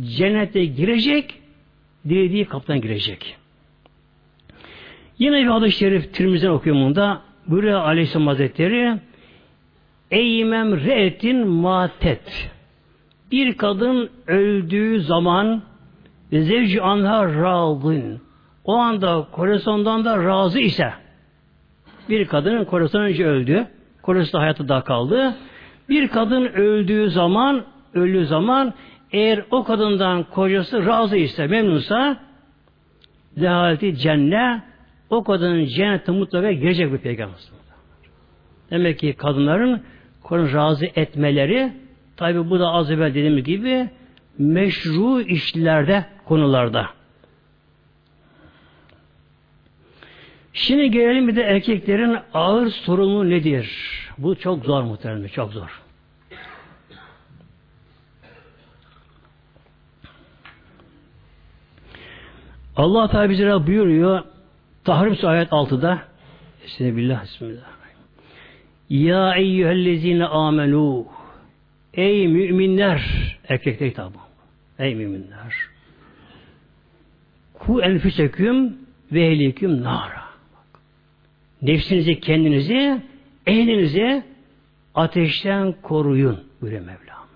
cennete girecek, dilediği kaptan girecek. Yine bir hadis-i şerif Tirmizi'den okuyorum bunda. Buyuruyor Aleyhisselam Hazretleri, ey memre'etin matet. Bir kadın öldüğü zaman zevci anha razın. O anda koresondan da razı ise, bir kadının koresondan önce öldü, koresi de hayatı daha kaldı. Bir kadın öldüğü zaman, öldüğü zaman eğer o kadından kocası razı ise, memnunsa, dehaleti cennet, o kadının cennete mutlaka girecek bir peygamber. Demek ki kadınların kocanı razı etmeleri, tabi bu da az evvel dediğim gibi meşru işlerde, konularda. Şimdi gelelim bir de erkeklerin ağır sorumluluğu nedir? Bu çok zor muhtemelen, çok zor. Allah Teala bize buyuruyor Tahrim Suresi ayet altıda. Bismillah, bismillah. Ya eyyühellezine amenu. Ey müminler, erkekler tabi. Ey müminler. Ku enfüseküm ve ehliküm nara. Nefsinizi, kendinizi, ehlinizi ateşten koruyun buyuruyor Mevlam.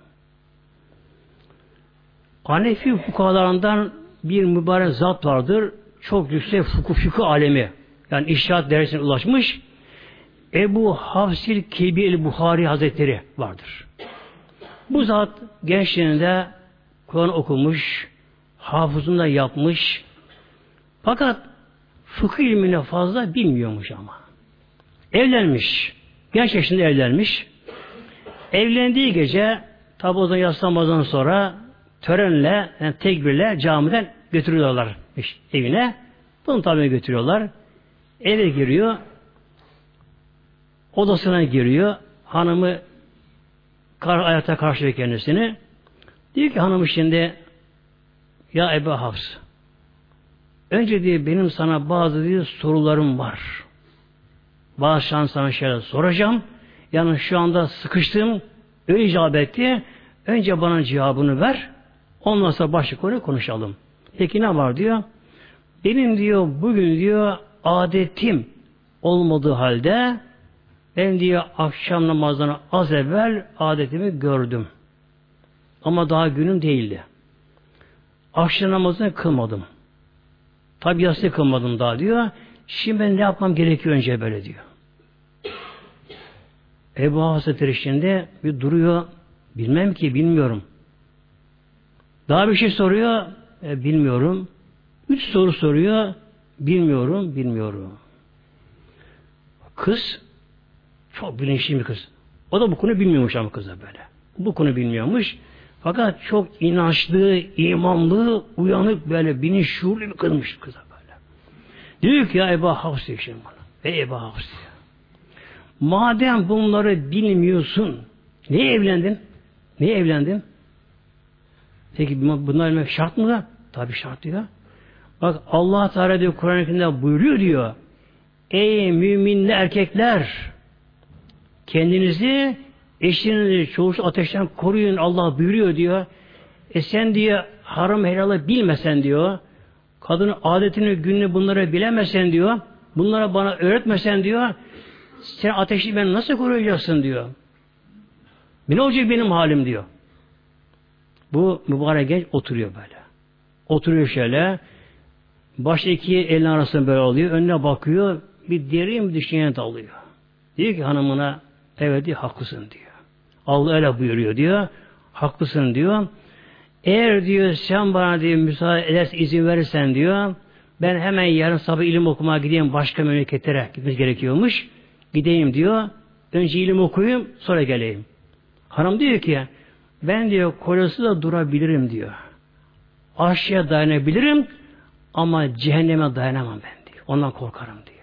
Hanefi fukalarından bir mübarek zat vardır. Çok yüksek fukuh fukuh alemi. Yani iştihat derecesine ulaşmış. Ebu Hafs-ı Kebir Buhari Hazretleri vardır. Bu zat gençliğinde Kur'an okumuş, hafızını da yapmış. Fakat fıkıh ilmini fazla bilmiyormuş ama. Evlenmiş. Genç yaşında evlenmiş. Evlendiği gece tabi o zaman yaslanmadan sonra törenle, yani tekbirle camiden götürüyorlar evine. Bunu tabi götürüyorlar. Eve giriyor. Odasına giriyor. Hanımı kar, ayakta karşılıyor kendisini. Diyor ki hanımı şimdi, ya Ebu Hafs, önce diye benim sana bazı diye sorularım var. Bazı şans sana şeyler soracağım. Yani şu anda sıkıştım. Öyle icap etti. Önce bana cevabını ver. Ondan sonra başka konuyu konuşalım. Peki ne var diyor. Benim diyor bugün diyor adetim olmadığı halde ben diyor akşam namazına az evvel adetimi gördüm. Ama daha günüm değildi. Akşam namazını kılmadım. Tabi yastığı kılmadım daha diyor. Şimdi ben ne yapmam gerekiyor önce böyle diyor. Ebu Hazretleri şimdi bir duruyor. Bilmem ki, bilmiyorum. Daha bir şey soruyor. E, bilmiyorum. Üç soru soruyor. Bilmiyorum, bilmiyorum. Kız çok bilinçli bir kız. O da bu konu bilmiyormuş ama kız da böyle. Bu konu bilmiyormuş. Fakat çok inançlı, imanlı, uyanık böyle bilinç şuurlu bir kızmış kıza böyle. Diyor ki ya Ebu Hafs diyor şimdi bana. Ey Ebu Hafs diyor. Madem bunları bilmiyorsun, niye evlendin? Niye evlendin? Peki bunlar bilmek şart mı da? Tabii şart diyor. Bak Allah Teala diyor Kur'an-ı Kerim'de buyuruyor diyor. Ey müminli erkekler, kendinizi, eşinizi, çoğuşu ateşten koruyun. Allah buyuruyor diyor. E sen diyor haram helalı bilmesen diyor. Kadının adetini, gününü bunları bilemesen diyor. Bunlara bana öğretmesen diyor. Sen ateşi ben nasıl koruyacaksın diyor. Ne olacak benim halim diyor. Bu mübarek genç oturuyor böyle. Oturuyor şöyle. Baş iki elin arasını böyle alıyor. Önüne bakıyor. Bir derin bir düşünce alıyor. Diyor ki hanımına evet diyor haklısın diyor. Allah öyle buyuruyor diyor. Haklısın diyor. Eğer diyor sen bana diyor müsaade edersen izin verirsen diyor ben hemen yarın sabah ilim okumaya gideyim, başka memleketlere gitmemiz gerekiyormuş. Gideyim diyor. Önce ilim okuyayım, sonra geleyim. Hanım diyor ki, ben diyor Kolosya'da durabilirim diyor. Aşağıya dayanabilirim ama cehenneme dayanamam ben diyor. Ondan korkarım diyor.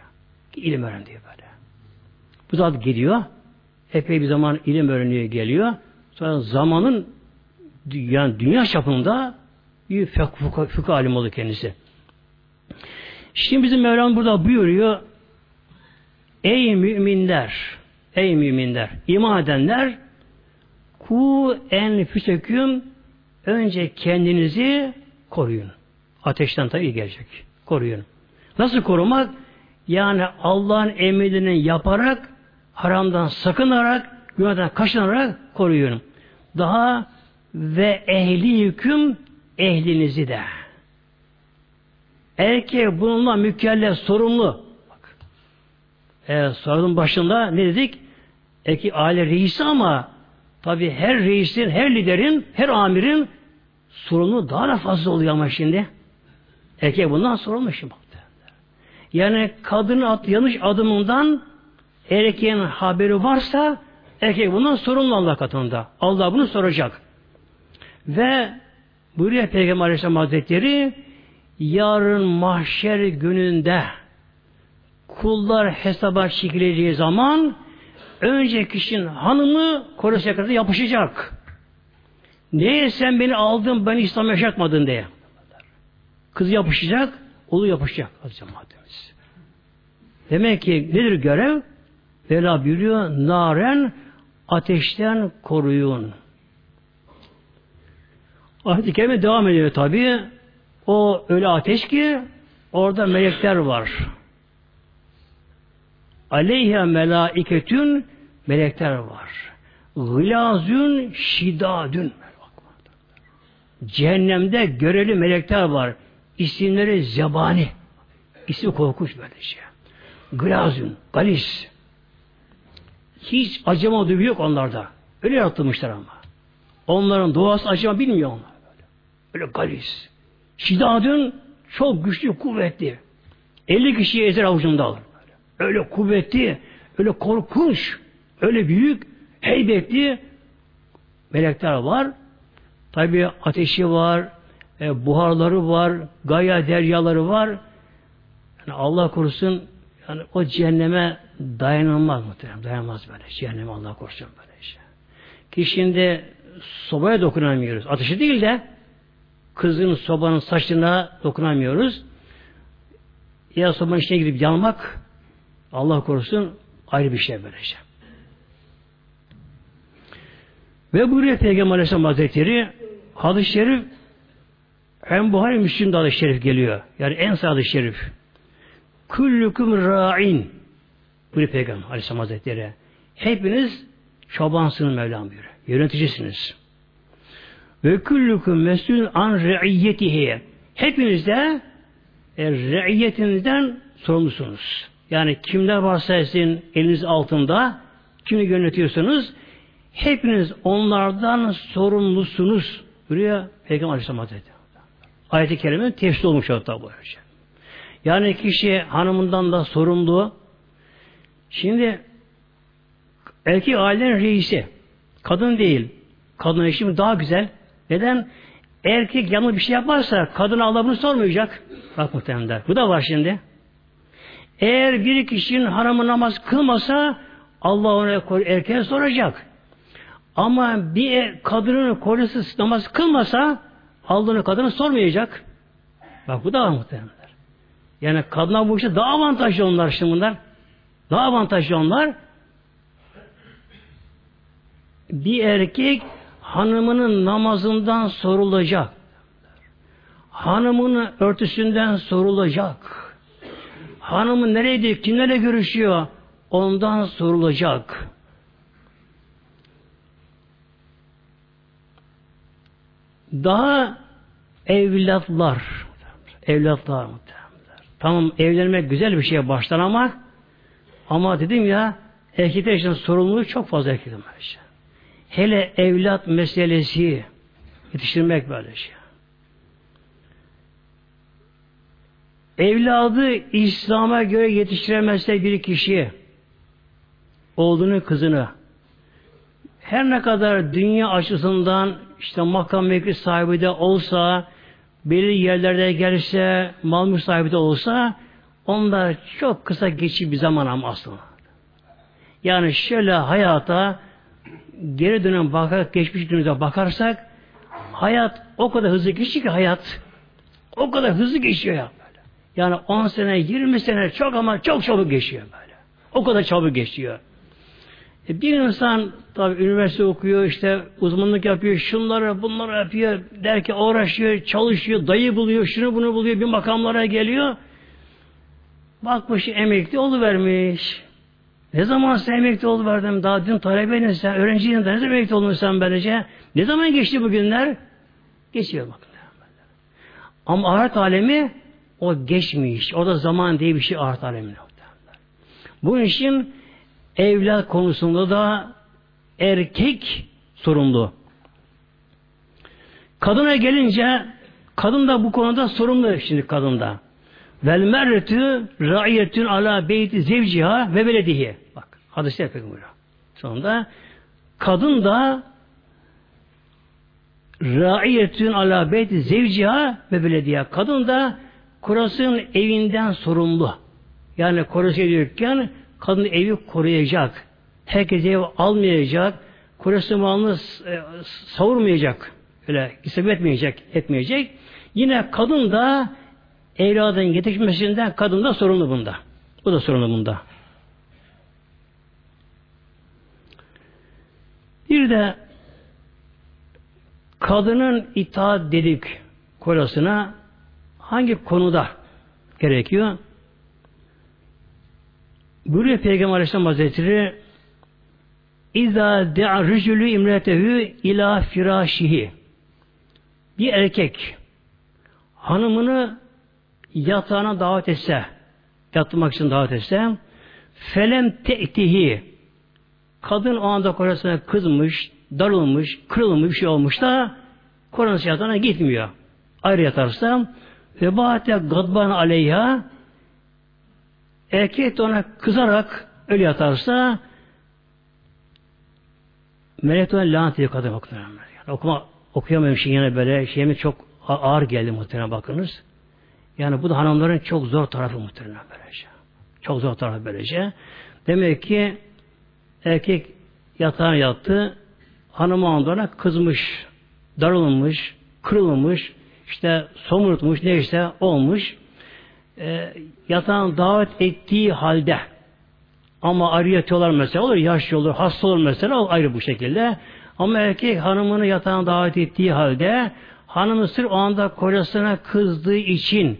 İlim öğren diyor böyle. Bu zat gidiyor. Epey bir zaman ilim öğreniyor, geliyor. Sonra zamanın yani dünya çapında bir fıkıh alim oldu kendisi. Şimdi bizim Mevlam burada buyuruyor. Ey müminler, ey müminler, iman edenler, ku enfüseküm, önce kendinizi koruyun. Ateşten tabii gelecek. Koruyun. Nasıl korumak? Yani Allah'ın emrini yaparak, haramdan sakınarak, günahdan kaçınarak koruyun. Daha ve ehliyüküm, ehlinizi de. Erkek bununla mükellef, sorumlu. Bak. E, sorunun başında ne dedik? Erkek aile reisi ama tabi her reisin, her liderin, her amirin sorumlu daha da fazla oluyor ama şimdi. Erkek bundan sorumlu şimdi. Yani kadının at, yanlış adımından erkeğin haberi varsa erkek bundan sorumlu Allah katında. Allah bunu soracak. Ve buyuruyor Peygamber Aleyhisselam Hazretleri, yarın mahşer gününde kullar hesaba çekileceği zaman önce kişinin hanımı Kolosya kadar yapışacak. Neye sen beni aldın, beni İslam'a yaşatmadın diye. Kız yapışacak, oğlu yapışacak. Demek ki nedir görev? Vela buyuruyor, naren, ateşten koruyun. Ayet-i Kerime devam ediyor tabi. O öyle ateş ki orada melekler var. Aleyha melaiketün, melekler var. Gılazün şidadün. Cehennemde göreli melekler var. İsimleri zebani. İsim korkunç böylece. Gılazün, galis. Hiç acıma duygu yok onlarda. Öyle yaratılmışlar ama. Onların doğası acıma bilmiyor onlar. Öyle galis. Şidadün, çok güçlü, kuvvetli. elli kişiyi ezer avucunda alır. Öyle kuvvetli, öyle korkunç, öyle büyük, heybetli melekler var. Tabi ateşi var, e, buharları var, gaya deryaları var. Yani Allah korusun, yani o cehenneme dayanılmaz muhtemelen, dayanılmaz böyle. Cehenneme Allah korusun böyle işte. Ki şimdi sobaya dokunamıyoruz. Ateşi değil de kızın, sobanın saçına dokunamıyoruz. Ya sobanın içine girip yanmak, Allah korusun, ayrı bir şey böylece. Ve buyuruyor Peygamber Aleyhisselam Hazretleri, hadis-i şerif hem Buhari Müslim'de hadis-i şerif geliyor. Yani en sağ hadis-i şerif. Küllüküm ra'in, buyuruyor Peygamber Aleyhisselam Hazretleri. Hepiniz çobansınız Mevlam buyuruyor. Yöneticisiniz. Ve küllüküm mes'ulun an re'iyyetihi. Hepiniz de e, re'iyyetinizden sorumlusunuz. Yani kimler varsa sizin eliniz altında, kimi yönetiyorsanız, hepiniz onlardan sorumlusunuz. Buraya Peygamber Aleyhisselam Hazretleri. Ayet-i Kerime'nin tefsiri olmuş hatta bu önce. Yani kişi hanımından da sorumlu. Şimdi erkek ailenin reisi. Kadın değil. Kadın işi daha güzel. Neden? Erkek yanlış bir şey yaparsa kadına Allah bunu sormayacak. Bak muhtemelen. Bu da var şimdi. Eğer bir kişinin hanımı namaz kılmasa Allah ona erkeğe soracak. Ama bir kadının kocası namaz kılmasa Allah ona kadını sormayacak. Bak bu da var muhtemelen. Yani kadına bu işte daha avantajlı onlar şimdi bunlar. Daha avantajlı onlar. Bir erkek hanımının namazından sorulacak. Hanımının örtüsünden sorulacak. Hanımın nereydi, kimlerle görüşüyor? Ondan sorulacak. Daha evlatlar, evlatlar muhtemelenler. Tamam, evlenmek güzel bir şeye başlar ama, ama dedim ya, erkekler için sorumluluğu çok fazla erkekler için. Hele evlat meselesi yetiştirmek böyle şey. evladı İslam'a göre yetiştiremezse bir kişi, oğlunu, kızını, her ne kadar dünya açısından işte makam mevki sahibi de olsa, belirli yerlerde gelirse, mal mülk sahibi de olsa, onlar çok kısa geçici bir zaman ama aslında. Yani şöyle hayata geri dönem bakarak, geçmiş dönemize bakarsak, hayat o kadar hızlı geçiyor ki hayat, o kadar hızlı geçiyor ya böyle. Yani on sene, yirmi sene çok ama çok çabuk geçiyor böyle. O kadar çabuk geçiyor. E bir insan tabii üniversite okuyor, işte uzmanlık yapıyor, şunları bunları yapıyor, der ki uğraşıyor, çalışıyor, dayı buluyor, şunu bunu buluyor, bir makamlara geliyor. Bakmış emekli oluvermiş. Ne zaman sen emekli oluverdim? Daha dün talebeydin sen, öğrenciydin, ne zaman emekli oldun sen böylece? Ne zaman geçti bu günler? Geçiyor bakın. Ama ahiret alemi o geçmiş. O da zaman diye bir şey ahiret alemine. Bunun için evlat konusunda da erkek sorumlu. Kadına gelince kadın da bu konuda sorumlu şimdi kadında. Vel merretü ra'iyetün ala beyti zevciha ve veledihi. Bak hadis-i şerif buyuruyor. Sonunda kadın da ra'iyetün ala beyti zevciha ve velediha. Kadın da korasının evinden sorumlu. Yani korası ediyorken kadın evi koruyacak. Herkes ev almayacak. Korası malını savurmayacak. Öyle isabet etmeyecek, etmeyecek. Yine kadın da evladın yetişmesinden kadın da sorumlu bunda. Bu da sorumlu bunda. Bir de kadının itaat dedik kolasına hangi konuda gerekiyor? Buyuruyor Peygamber Aleyhisselam Hazretleri İzâ de'a rücülü imretehü ilâ firâşihi. Bir erkek hanımını yatağına davet etse, yatmak için davet etse, felem te'tihi, kadın o anda kocasına kızmış, darılmış, kırılmış bir şey olmuş da kocası yatağına gitmiyor. Ayrı yatarsa ve bahate gadban aleyha, erkek de ona kızarak öyle yatarsa melek de ona lanet ediyor kadın okuduğuna. Yani okuma, okuyamıyorum şimdi yine böyle şeyimiz çok ağır geldi muhtemelen bakınız. Yani bu da hanımların çok zor tarafı muhtemelen böylece. Çok zor tarafı böylece. Demek ki erkek yatağa yattı, hanım ona kızmış, darılmış, kırılmış, işte somurtmuş, neyse olmuş. E, yatağına davet ettiği halde ama ayrı yatıyorlar mesela, olur yaşlı olur, hasta olur mesela, ayrı bu şekilde. Ama erkek hanımını yatağına davet ettiği halde hanımı sırf o anda kocasına kızdığı için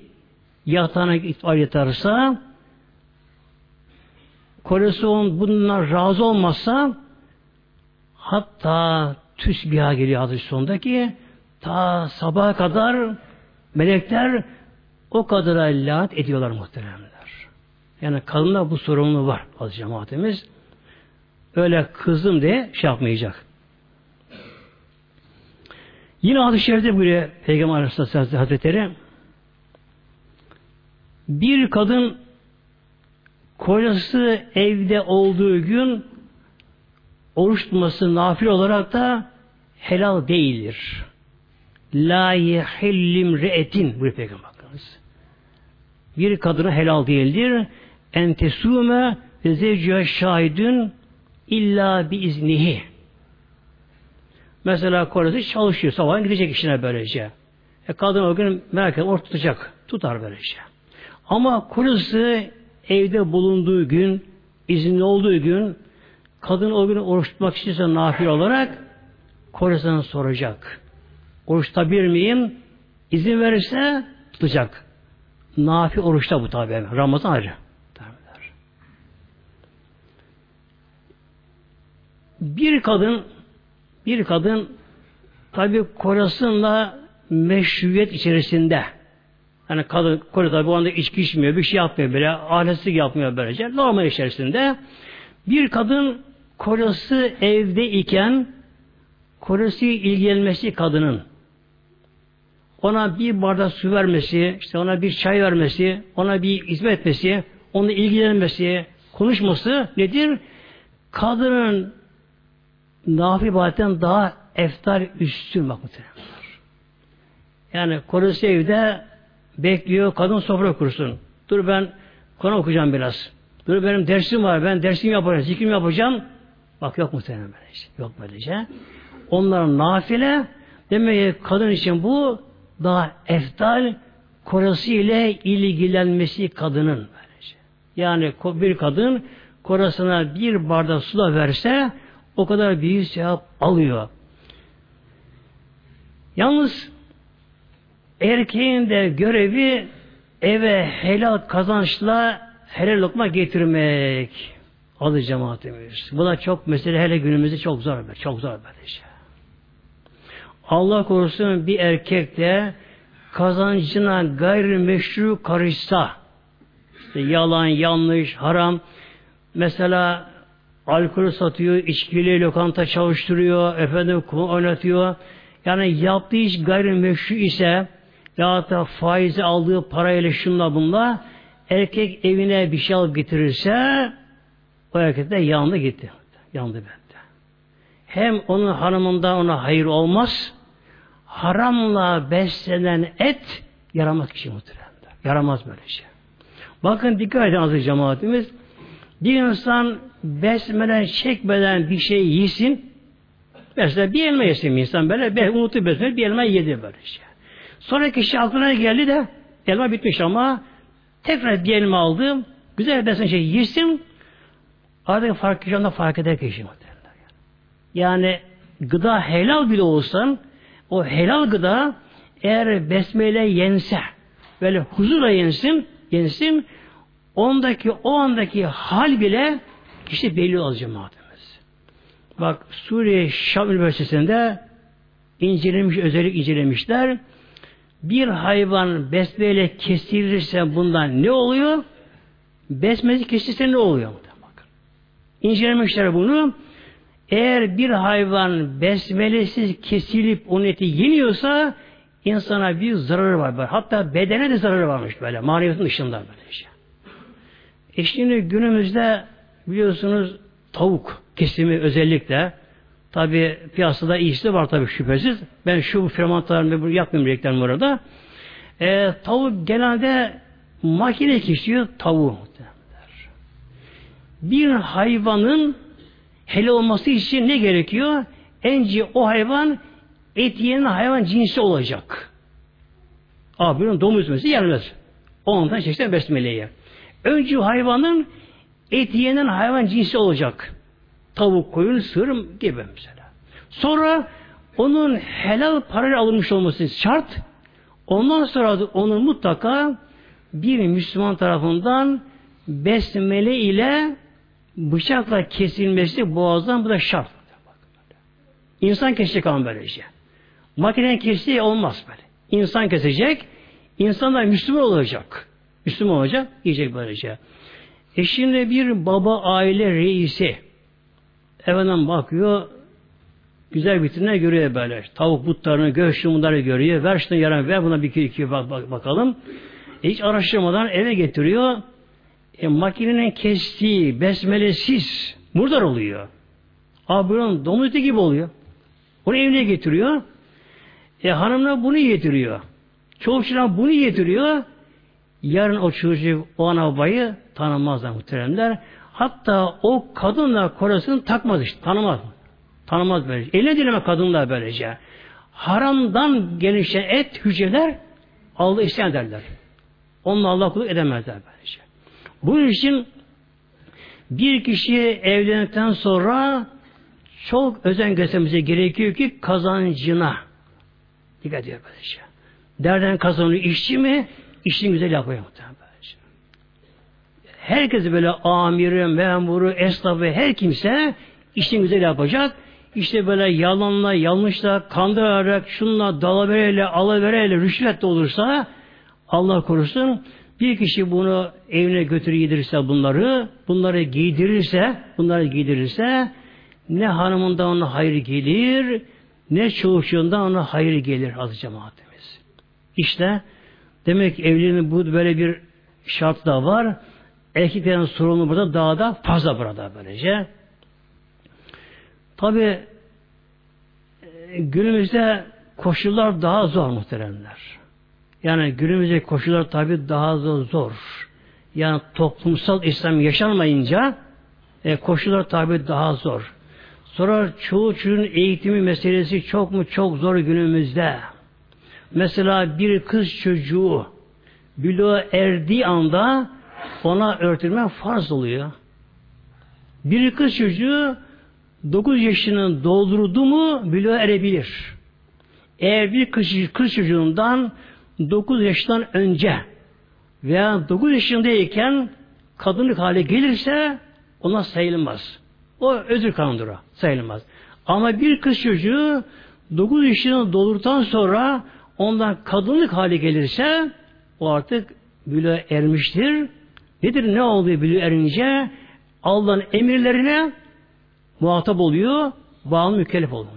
yatağına ayrı yatarsa, kocası onun bundan razı olmazsa hatta tüsbiha geliyor hadis-i sondaki ta sabaha kadar melekler o kadar lanet ediyorlar muhteremler. Yani kadında bu sorumluluğu var az cemaatimiz. Öyle kızdım diye şey yapmayacak. Yine hadis-i şerifte buyuruyor Peygamber Aleyhisselatü Hazretleri bir kadın kocası evde olduğu gün oruç tutması nafile olarak da helal değildir. La yehillim re'etin buyuruyor Peygamber. Bir kadına helal değildir. Entesume ve zevciye şahidün illa bi iznihi. Mesela kocası çalışıyor. Sabahın gidecek işine böylece. E kadın o gün merkez oruç tutacak. Tutar böylece. Ama kocası evde bulunduğu gün, izinli olduğu gün kadın o gün oruç tutmak istiyorsa nafile olarak kocasına soracak. Oruç tutabilir miyim? İzin verirse tutacak. Nafi oruçta bu tabi. Ramazan ayrı. Bir kadın bir kadın tabi kocasıyla meşruiyet içerisinde yani kadın koca tabi o anda içki içmiyor, bir şey yapmıyor böyle, ahletsizlik yapmıyor böylece. Normal içerisinde bir kadın kocası evde iken kocası ilgilenmesi kadının ona bir bardak su vermesi, işte ona bir çay vermesi, ona bir hizmet etmesi, onunla ilgilenmesi, konuşması nedir? Kadının nafile ibadetten daha eftal, üstün vakti. Yani kocası evde bekliyor, kadın sofra kursun. Dur ben Kur'an okuyacağım biraz. Dur benim dersim var, ben dersim yapacağım, zikrim yapacağım. Bak yok muhtemelen böyle işte. Yok böylece. Onların nafile, demek ki kadın için bu daha eftal, kocası ile ilgilenmesi kadının böylece. Yani bir kadın kocasına bir bardak su da verse o kadar büyük sevap alıyor. Yalnız erkeğin de görevi eve helal kazançla helal lokma getirmek. Adı cemaatimiz. Bu da çok mesele, hele günümüzde çok zor bir, çok zor bir şey. Allah korusun bir erkek de kazancına gayrimeşru karışsa, işte yalan, yanlış, haram, mesela alkol satıyor, içkili lokanta çalıştırıyor, efendim kumar oynatıyor. Yani yaptığı iş gayrimeşru ise ya da faizi aldığı parayla şunla bunla erkek evine bir şey alıp getirirse o erkek de yandı gitti. Yandı bende. Hem onun hanımından ona hayır olmaz. Haramla beslenen et yaramaz kişi muhtemelen. Yaramaz böyle şey. Bakın dikkat edin aziz cemaatimiz. Bir insan besmelen, çekmeden bir şey yesin. Mesela bir elma yesin bir insan böyle. Unutup besmeden bir elma yedi böyle şey. Sonra kişi aklına geldi de elma bitmiş ama tekrar bir elma aldım. Güzel besmelen şey yesin. Artık fark kişi ondan fark eder kişi muhtemelen. Yani gıda helal bile olsan o helal gıda eğer besmeyle yense böyle huzurla yensin, yensin ondaki o andaki hal bile kişi belli olacak cemaatimiz. Bak Suriye Şam Üniversitesi'nde incelemiş, özellik incelemişler. Bir hayvan besmeyle kesilirse bundan ne oluyor? Besmesi kesilirse ne oluyor? İncelemişler bunu. Eğer bir hayvan besmelesiz kesilip onun eti yeniyorsa insana bir zararı var. Hatta bedene de zararı varmış böyle. Maneviyatın dışında böyle şey. E şimdi günümüzde biliyorsunuz tavuk kesimi özellikle tabi piyasada iyisi var tabi şüphesiz. Ben şu fermantalarını yapmıyorum reklamı orada. E, tavuk genelde makine kesiyor tavuğu. Bir hayvanın helal olması için ne gerekiyor? Önce o hayvan et yiyen hayvan cinsi olacak. Abinin domuz mesela yenmez. Ondan çeksen besmeleyi. Önce hayvanın et yiyen hayvan cinsi olacak. Tavuk, koyun, sığır gibi mesela. Sonra onun helal parayla alınmış olması şart. Ondan sonra onun mutlaka bir Müslüman tarafından besmele ile bıçakla kesilmesi boğazdan bu da şart. İnsan kesecek ama böylece. Makine kestiği olmaz böyle. İnsan kesecek, insanlar Müslüman olacak. Müslüman olacak, yiyecek böylece. E şimdi bir baba aile reisi evden bakıyor, güzel vitrinler görüyor böyle. Tavuk butlarını, göğüs bunları görüyor. Ver şunu yaran, ver buna bir iki, iki bak, bak, bakalım. E hiç araştırmadan eve getiriyor. E, makinenin kestiği besmelesiz murdar oluyor. Abi bunun domuz eti gibi oluyor. Onu evine getiriyor. E, hanımına bunu getiriyor. Çolukçuna bunu getiriyor. Yarın o çocuk o ana babayı tanımazlar muhteremler. Hatta o kadınla korasını takmaz işte. Tanımaz. Tanımaz böylece. Eline dileme kadınlar böylece. Haramdan gelişen et hücreler Allah isyan ederler. Onunla Allah kulluk edemezler böylece. Bunun için bir kişi evlendikten sonra çok özen göstermemize gerekiyor ki kazancına dikkat ediyor böylece. Derden kazanıyor işçi mi? İşini güzel yapıyor muhtemelen böylece. Herkes böyle amiri, memuru, esnafı, her kimse işini güzel yapacak. İşte böyle yalanla, yanlışla, kandırarak, şunla, dalavereyle, alavereyle, rüşvet de olursa Allah korusun. Bir kişi bunu evine götürür giydirirse bunları, bunları giydirirse, bunları giydirirse ne hanımından ona hayır gelir, ne çocuğundan ona hayır gelir aziz cemaatimiz. İşte demek ki evliliğinin bu böyle bir şartı da var. Erkeklerin sorumluluğu burada daha da fazla burada böylece. Tabi günümüzde koşullar daha zor muhteremler. Yani günümüzde koşullar tabi daha zor. Yani toplumsal İslam yaşanmayınca e, koşullar tabi daha zor. Sonra çoğu çocuğun eğitimi meselesi çok mu çok zor günümüzde. Mesela bir kız çocuğu büluğa erdiği anda ona örtülme farz oluyor. Bir kız çocuğu dokuz yaşını doldurdu mu büluğa erebilir. Eğer bir kız, kız çocuğundan dokuz yaşından önce veya dokuz yaşındayken kadınlık hale gelirse ona sayılmaz. O özür kanundur, sayılmaz. Ama bir kız çocuğu dokuz yaşını doldurduktan sonra ondan kadınlık hale gelirse o artık büluğa ermiştir. Nedir ne oluyor büluğa erince? Allah'ın emirlerine muhatap oluyor, bağlı mükellef oluyor.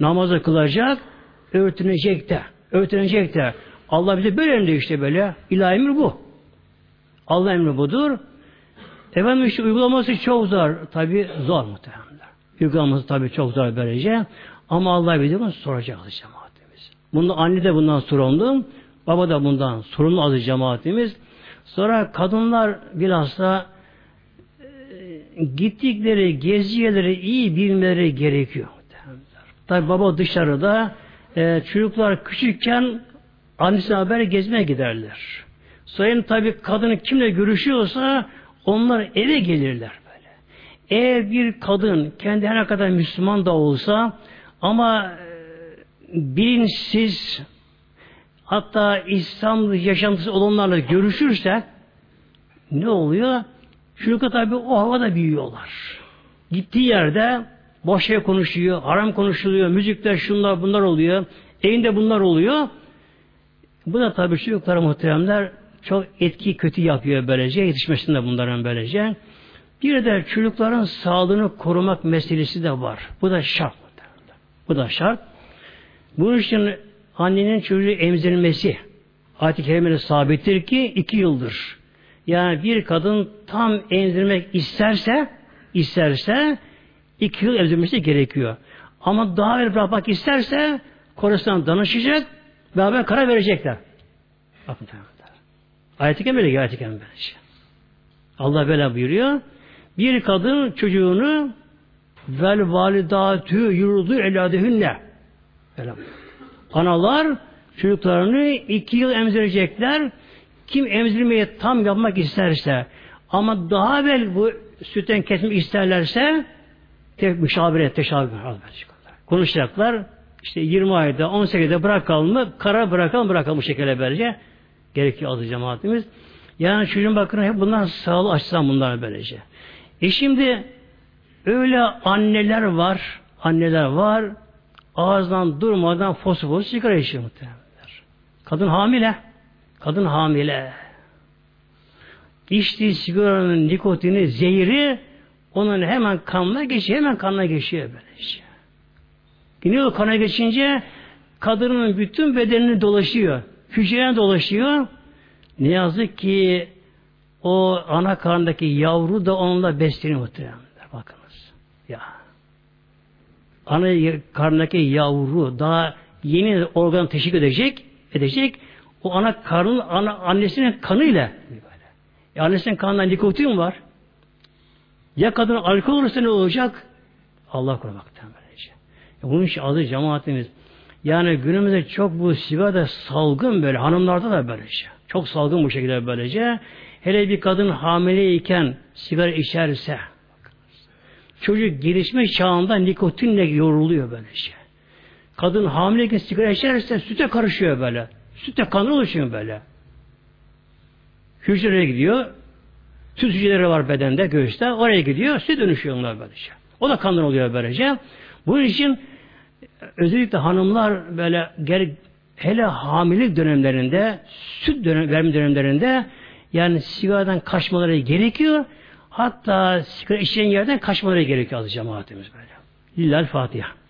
Namazı kılacak, örtünecek de. Örtünecek de. Allah bize böyle emrediyor işte böyle. İlahi emir bu. Allah emri budur. Efendim işte uygulaması çok zor. Tabi zor muhtemelenler. Uygulaması tabi çok zor böylece. Ama Allah bize bunu soracak aziz cemaatimiz. Bunu, anne de bundan sorumlu. Baba da bundan sorumlu aziz cemaatimiz. Sonra kadınlar bilhassa e, gittikleri, geziyeleri iyi bilmeleri gerekiyor. Tabi baba dışarıda e, çocuklar küçükken annesine haber gezmeye giderler. Sayın tabi kadını kimle görüşüyorsa onlar eve gelirler böyle. Eğer bir kadın kendi her kadar Müslüman da olsa ama e, bilinçsiz hatta İslam yaşantısı olanlarla görüşürse ne oluyor? Çocuklar tabi o havada büyüyorlar. Gittiği yerde boş şey konuşuyor, haram konuşuluyor, müzikler şunlar bunlar oluyor, evinde bunlar oluyor. Bu da tabii çocuklara muhteremler çok etki kötü yapıyor böylece, yetişmesinde bunların böylece. Bir de çocukların sağlığını korumak meselesi de var. Bu da şart. Bu da şart. Bunun için annenin çocuğu emzirmesi ayet-i kerimede sabittir ki iki yıldır. Yani bir kadın tam emzirmek isterse, isterse İki yıl emzirmesi gerekiyor. Ama daha evvel bırakmak isterse korasından danışacak ve haber karar verecekler. Bakın tamam. Ayet-i kerimede, ayet-i kerimede. Allah böyle buyuruyor. Bir kadın çocuğunu vel validatü yurdu evladehünne. Analar çocuklarını iki yıl emzirecekler. Kim emzirmeyi tam yapmak isterse ama daha evvel bu sütten kesmek isterlerse müşavire, teşavire konuşacaklar. İşte yirmi ayda, on sekizde bırakalım mı? Karar bırakalım, bırakalım bu şekilde böylece. Gerekiyor azı cemaatimiz. Yani çocuğun bakın hep bunlar sağlığı açısından bunlar böylece. E şimdi öyle anneler var, anneler var, ağızdan durmadan fosforos sigara içiyor muhtemelen. Kadın hamile. Kadın hamile. İçtiği sigaranın nikotini, zehri onun hemen kanına geçiyor, hemen kanına geçiyor böylece. Yine o kana geçince kadının bütün bedenini dolaşıyor, hücreye dolaşıyor. Ne yazık ki o ana karnındaki yavru da onunla besleniyor muhtemelen. Bakınız. Ya. Ana karnındaki yavru daha yeni organ teşvik edecek, edecek. O ana karnın ana, annesinin kanıyla. E annesinin kanında nikotin var. Ya kadın alkol olursa ne olacak? Allah korumaktan böylece. Bunun için adı cemaatimiz. Yani günümüzde çok bu sigara da salgın böyle. Hanımlarda da böylece. Çok salgın bu şekilde böylece. Hele bir kadın hamileyken sigara içerse çocuk gelişme çağında nikotinle yoruluyor böylece. Kadın hamileyken sigara içerse süte karışıyor böyle. Sütte kanı oluşuyor böyle. Hücreye gidiyor. Süt hücreleri var bedende, göğüste. Oraya gidiyor, süt dönüşüyor onlar böylece. O da kandan oluyor böylece. Bunun için özellikle hanımlar böyle gerek, hele hamilelik dönemlerinde, süt dönem, verme dönemlerinde yani sigaradan kaçmaları gerekiyor. Hatta sigara içen yerden kaçmaları gerekiyor az cemaatimiz böyle. Lillahi'l-Fatiha.